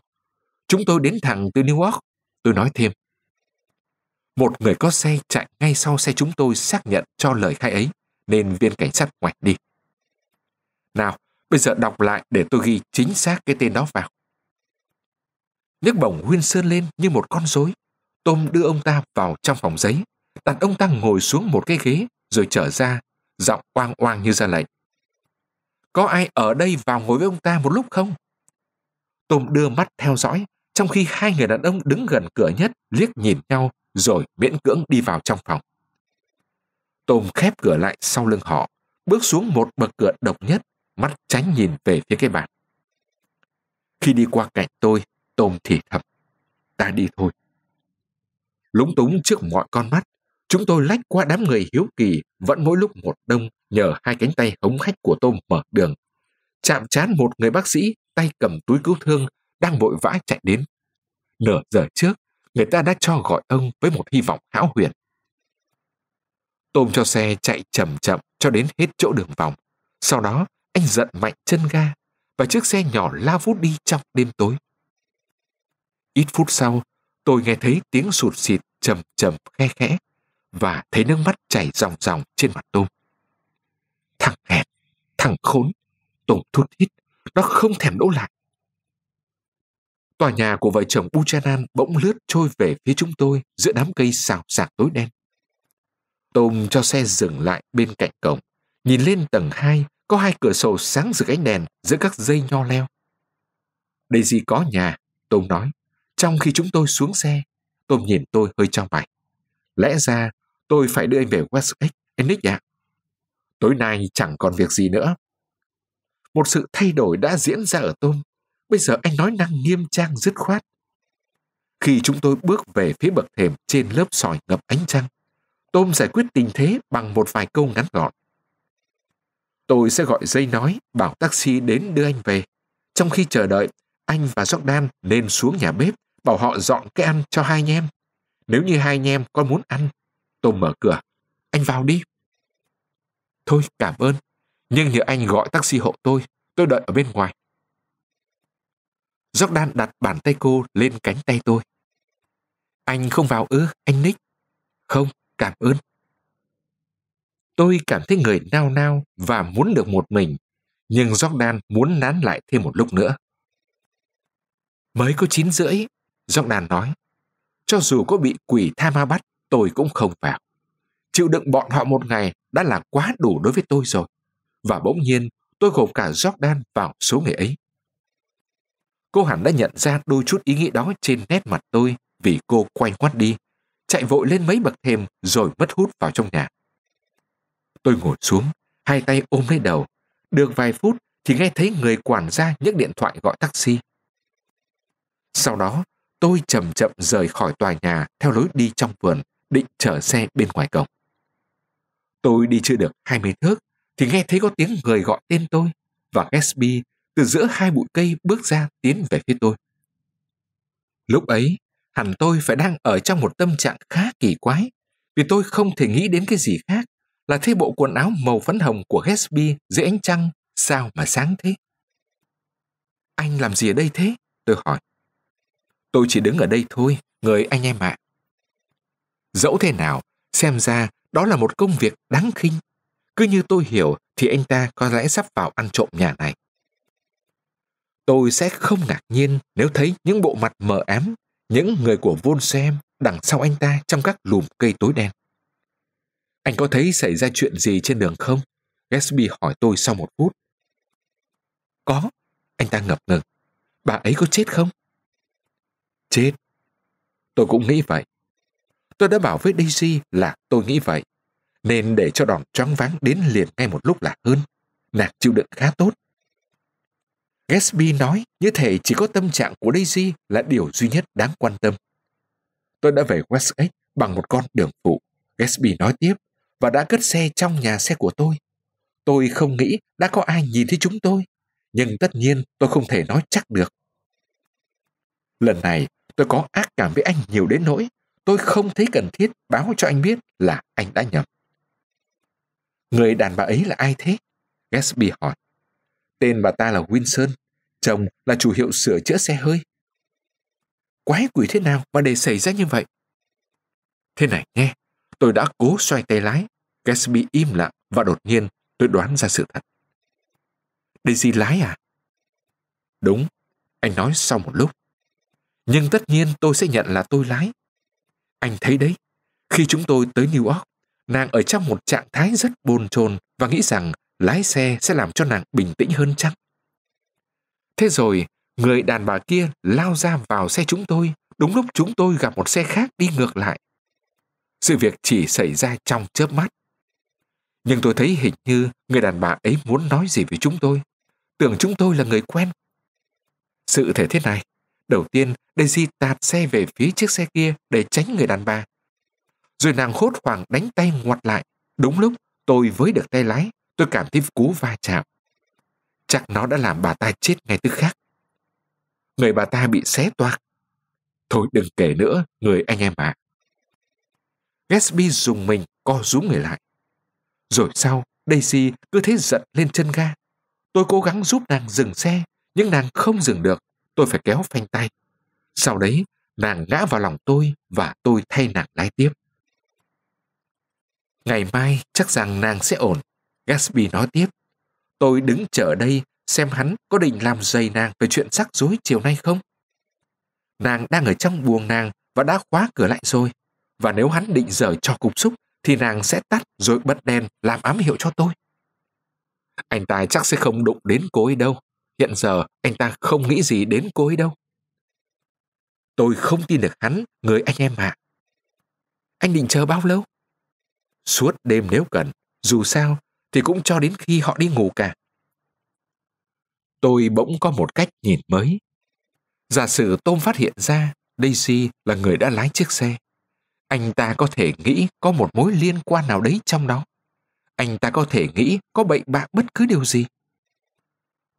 Chúng tôi đến thẳng từ New York, tôi nói thêm. Một người có xe chạy ngay sau xe chúng tôi xác nhận cho lời khai ấy, nên viên cảnh sát ngoảnh đi. Nào, bây giờ đọc lại để tôi ghi chính xác cái tên đó vào. Nhấc bổng Wilson lên như một con rối, Tôm đưa ông ta vào trong phòng giấy, đặt ông ta ngồi xuống một cái ghế rồi trở ra, giọng oang oang như ra lệnh. Có ai ở đây vào ngồi với ông ta một lúc không? Tôm đưa mắt theo dõi, trong khi hai người đàn ông đứng gần cửa nhất liếc nhìn nhau rồi miễn cưỡng đi vào trong phòng. Tôm khép cửa lại sau lưng họ, bước xuống một bậc cửa độc nhất, mắt tránh nhìn về phía cái bàn. Khi đi qua cạnh tôi, Tôm thì thầm, ta đi thôi. Lúng túng trước mọi con mắt, chúng tôi lách qua đám người hiếu kỳ vẫn mỗi lúc một đông nhờ hai cánh tay hống hách của Tôm mở đường. Chạm trán một người bác sĩ tay cầm túi cứu thương đang vội vã chạy đến. Nửa giờ trước, người ta đã cho gọi ông với một hy vọng hão huyền. Tôm cho xe chạy chậm chậm cho đến hết chỗ đường vòng. Sau đó, anh giật mạnh chân ga và chiếc xe nhỏ lao vút đi trong đêm tối. Ít phút sau, tôi nghe thấy tiếng sụt sịt trầm trầm khe khẽ và thấy nước mắt chảy ròng ròng trên mặt Tôm. Thằng hèn, thằng khốn, Tôm thút thít, nó không thèm đỗ lại. Tòa nhà của vợ chồng Buchanan bỗng lướt trôi về phía chúng tôi giữa đám cây xào xạc tối đen. Tôm cho xe dừng lại bên cạnh cổng, nhìn lên tầng hai có hai cửa sổ sáng dưới ánh đèn giữa các dây nho leo. Đây gì có nhà, Tôm nói. Trong khi chúng tôi xuống xe, Tôm nhìn tôi hơi chau mày. Lẽ ra tôi phải đưa anh về West X, anh Nick ạ. Tối nay chẳng còn việc gì nữa. Một sự thay đổi đã diễn ra ở Tôm. Bây giờ anh nói năng nghiêm trang dứt khoát. Khi chúng tôi bước về phía bậc thềm trên lớp sỏi ngập ánh trăng, Tôm giải quyết tình thế bằng một vài câu ngắn gọn. Tôi sẽ gọi dây nói, bảo taxi đến đưa anh về. Trong khi chờ đợi, anh và Jordan nên xuống nhà bếp, bảo họ dọn cái ăn cho hai anh em. Nếu như hai anh em con muốn ăn, Tôm mở cửa. Anh vào đi. Thôi cảm ơn, nhưng nhờ anh gọi taxi hộ tôi, tôi đợi ở bên ngoài. Jordan đặt bàn tay cô lên cánh tay tôi. Anh không vào ư, anh Nick? Không, cảm ơn. Tôi cảm thấy người nao nao và muốn được một mình, nhưng Jordan muốn nán lại thêm một lúc nữa. Mới có chín rưỡi, Jordan nói. Cho dù có bị quỷ tha ma bắt, tôi cũng không vào. Chịu đựng bọn họ một ngày đã là quá đủ đối với tôi rồi. Và bỗng nhiên, tôi gộp cả Jordan vào số người ấy. Cô hẳn đã nhận ra đôi chút ý nghĩ đó trên nét mặt tôi vì cô quay ngoắt đi, chạy vội lên mấy bậc thềm rồi mất hút vào trong nhà. Tôi ngồi xuống, hai tay ôm lấy đầu. Được vài phút thì nghe thấy người quản gia nhấc điện thoại gọi taxi. Sau đó, tôi chậm chậm rời khỏi tòa nhà theo lối đi trong vườn, định chở xe bên ngoài cổng. Tôi đi chưa được hai mươi thước thì nghe thấy có tiếng người gọi tên tôi và Gatsby từ giữa hai bụi cây bước ra tiến về phía tôi. Lúc ấy, hẳn tôi phải đang ở trong một tâm trạng khá kỳ quái vì tôi không thể nghĩ đến cái gì khác là thế bộ quần áo màu phấn hồng của Gatsby dưới ánh trăng sao mà sáng thế. Anh làm gì ở đây thế? Tôi hỏi. Tôi chỉ đứng ở đây thôi, người anh em ạ. À. Dẫu thế nào, xem ra đó là một công việc đáng khinh. Cứ như tôi hiểu thì anh ta có lẽ sắp vào ăn trộm nhà này. Tôi sẽ không ngạc nhiên nếu thấy những bộ mặt mờ ám, những người của Volsem đằng sau anh ta trong các lùm cây tối đen. Anh có thấy xảy ra chuyện gì trên đường không? Gatsby hỏi tôi sau một phút. Có, anh ta ngập ngừng. Bà ấy có chết không? Chết. Tôi cũng nghĩ vậy. Tôi đã bảo với Daisy là tôi nghĩ vậy, nên để cho đòn choáng váng đến liền ngay một lúc là hơn. Nàng chịu đựng khá tốt. Gatsby nói như thể chỉ có tâm trạng của Daisy là điều duy nhất đáng quan tâm. Tôi đã về Westgate bằng một con đường phụ, Gatsby nói tiếp, và đã cất xe trong nhà xe của tôi. Tôi không nghĩ đã có ai nhìn thấy chúng tôi, nhưng tất nhiên tôi không thể nói chắc được. Lần này tôi có ác cảm với anh nhiều đến nỗi tôi không thấy cần thiết báo cho anh biết là anh đã nhầm. Người đàn bà ấy là ai thế? Gatsby hỏi. Tên bà ta là Wilson, chồng là chủ hiệu sửa chữa xe hơi. Quái quỷ thế nào mà để xảy ra như vậy? Thế này nghe, tôi đã cố xoay tay lái. Gatsby im lặng và đột nhiên tôi đoán ra sự thật. Daisy lái à? Đúng, anh nói sau một lúc. Nhưng tất nhiên tôi sẽ nhận là tôi lái. Anh thấy đấy, khi chúng tôi tới New York, nàng ở trong một trạng thái rất bồn chồn và nghĩ rằng lái xe sẽ làm cho nàng bình tĩnh hơn chăng. Thế rồi, người đàn bà kia lao ra vào xe chúng tôi, đúng lúc chúng tôi gặp một xe khác đi ngược lại. Sự việc chỉ xảy ra trong chớp mắt. Nhưng tôi thấy hình như người đàn bà ấy muốn nói gì với chúng tôi, tưởng chúng tôi là người quen. Sự thể thế này, đầu tiên Daisy tạt xe về phía chiếc xe kia để tránh người đàn bà. Rồi nàng hốt hoảng đánh tay ngoặt lại, đúng lúc tôi với được tay lái. Tôi cảm thấy cú va chạm. Chắc nó đã làm bà ta chết ngay tức khắc. Người bà ta bị xé toạc. Thôi đừng kể nữa, người anh em ạ. Gatsby dùng mình co rúm người lại. Rồi sau, Daisy cứ thế giật lên chân ga. Tôi cố gắng giúp nàng dừng xe, nhưng nàng không dừng được. Tôi phải kéo phanh tay. Sau đấy, nàng ngã vào lòng tôi và tôi thay nàng lái tiếp. Ngày mai chắc rằng nàng sẽ ổn. Gatsby nói tiếp, tôi đứng chờ đây xem hắn có định làm dày nàng về chuyện rắc rối chiều nay không. Nàng đang ở trong buồng nàng và đã khóa cửa lại rồi, và nếu hắn định giở trò cục xúc thì nàng sẽ tắt rồi bật đèn làm ám hiệu cho tôi. Anh ta chắc sẽ không đụng đến cô ấy đâu, hiện giờ anh ta không nghĩ gì đến cô ấy đâu. Tôi không tin được hắn, người anh em ạ. Anh định chờ bao lâu? Suốt đêm nếu cần, dù sao thì cũng cho đến khi họ đi ngủ cả. Tôi bỗng có một cách nhìn mới. Giả sử Tom phát hiện ra Daisy là người đã lái chiếc xe, anh ta có thể nghĩ có một mối liên quan nào đấy trong đó. Anh ta có thể nghĩ có bậy bạ bất cứ điều gì.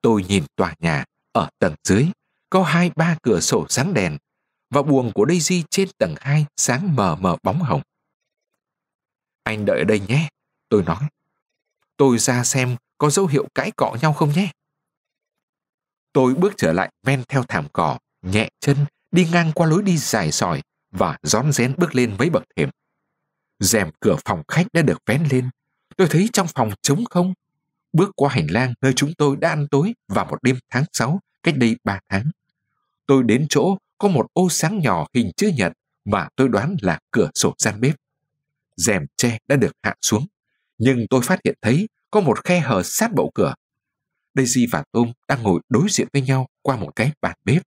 Tôi nhìn tòa nhà ở tầng dưới, có hai ba cửa sổ sáng đèn, và buồng của Daisy trên tầng hai sáng mờ mờ bóng hồng. Anh đợi ở đây nhé, tôi nói. Tôi ra xem có dấu hiệu cãi cọ nhau không nhé. Tôi bước trở lại men theo thảm cỏ, nhẹ chân, đi ngang qua lối đi dài sỏi và rón rén bước lên mấy bậc thềm. Rèm cửa phòng khách đã được vén lên. Tôi thấy trong phòng trống không. Bước qua hành lang nơi chúng tôi đã ăn tối vào một đêm tháng sáu, cách đây ba tháng. Tôi đến chỗ có một ô sáng nhỏ hình chữ nhật mà tôi đoán là cửa sổ gian bếp. Rèm tre đã được hạ xuống. Nhưng tôi phát hiện thấy có một khe hở sát bậu cửa. Daisy và Tom đang ngồi đối diện với nhau qua một cái bàn bếp.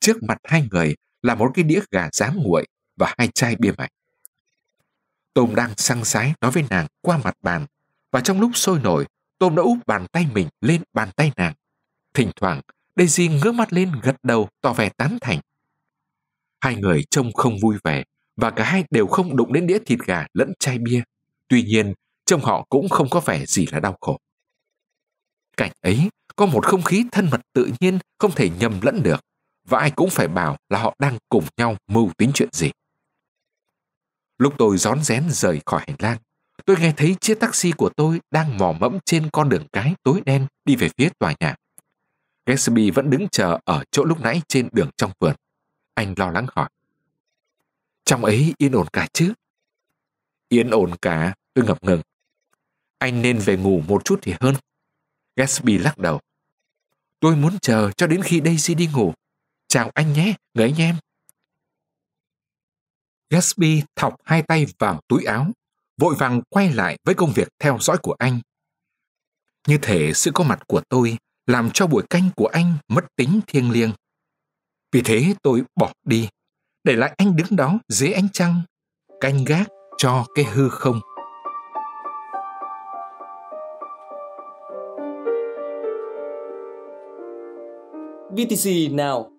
Trước mặt hai người là một cái đĩa gà rán nguội và hai chai bia mạnh. Tom đang săng sái nói với nàng qua mặt bàn, và trong lúc sôi nổi, Tom đã úp bàn tay mình lên bàn tay nàng. Thỉnh thoảng, Daisy ngước mắt lên gật đầu tỏ vẻ tán thành. Hai người trông không vui vẻ và cả hai đều không đụng đến đĩa thịt gà lẫn chai bia. Tuy nhiên, trông họ cũng không có vẻ gì là đau khổ. Cảnh ấy có một không khí thân mật tự nhiên không thể nhầm lẫn được, và ai cũng phải bảo là họ đang cùng nhau mưu tính chuyện gì. Lúc tôi rón rén rời khỏi hành lang, tôi nghe thấy chiếc taxi của tôi đang mò mẫm trên con đường cái tối đen đi về phía tòa nhà. Gatsby vẫn đứng chờ ở chỗ lúc nãy trên đường trong vườn. Anh lo lắng hỏi, trong ấy yên ổn cả chứ? Yên ổn cả, tôi ngập ngừng. Anh nên về ngủ một chút thì hơn. Gatsby lắc đầu. Tôi muốn chờ cho đến khi Daisy đi ngủ. Chào anh nhé, người anh em. Gatsby thọc hai tay vào túi áo, vội vàng quay lại với công việc theo dõi của anh. Như thể sự có mặt của tôi làm cho buổi canh của anh mất tính thiêng liêng. Vì thế tôi bỏ đi, để lại anh đứng đó dưới ánh trăng, canh gác cho cái hư không. vê tê xê Now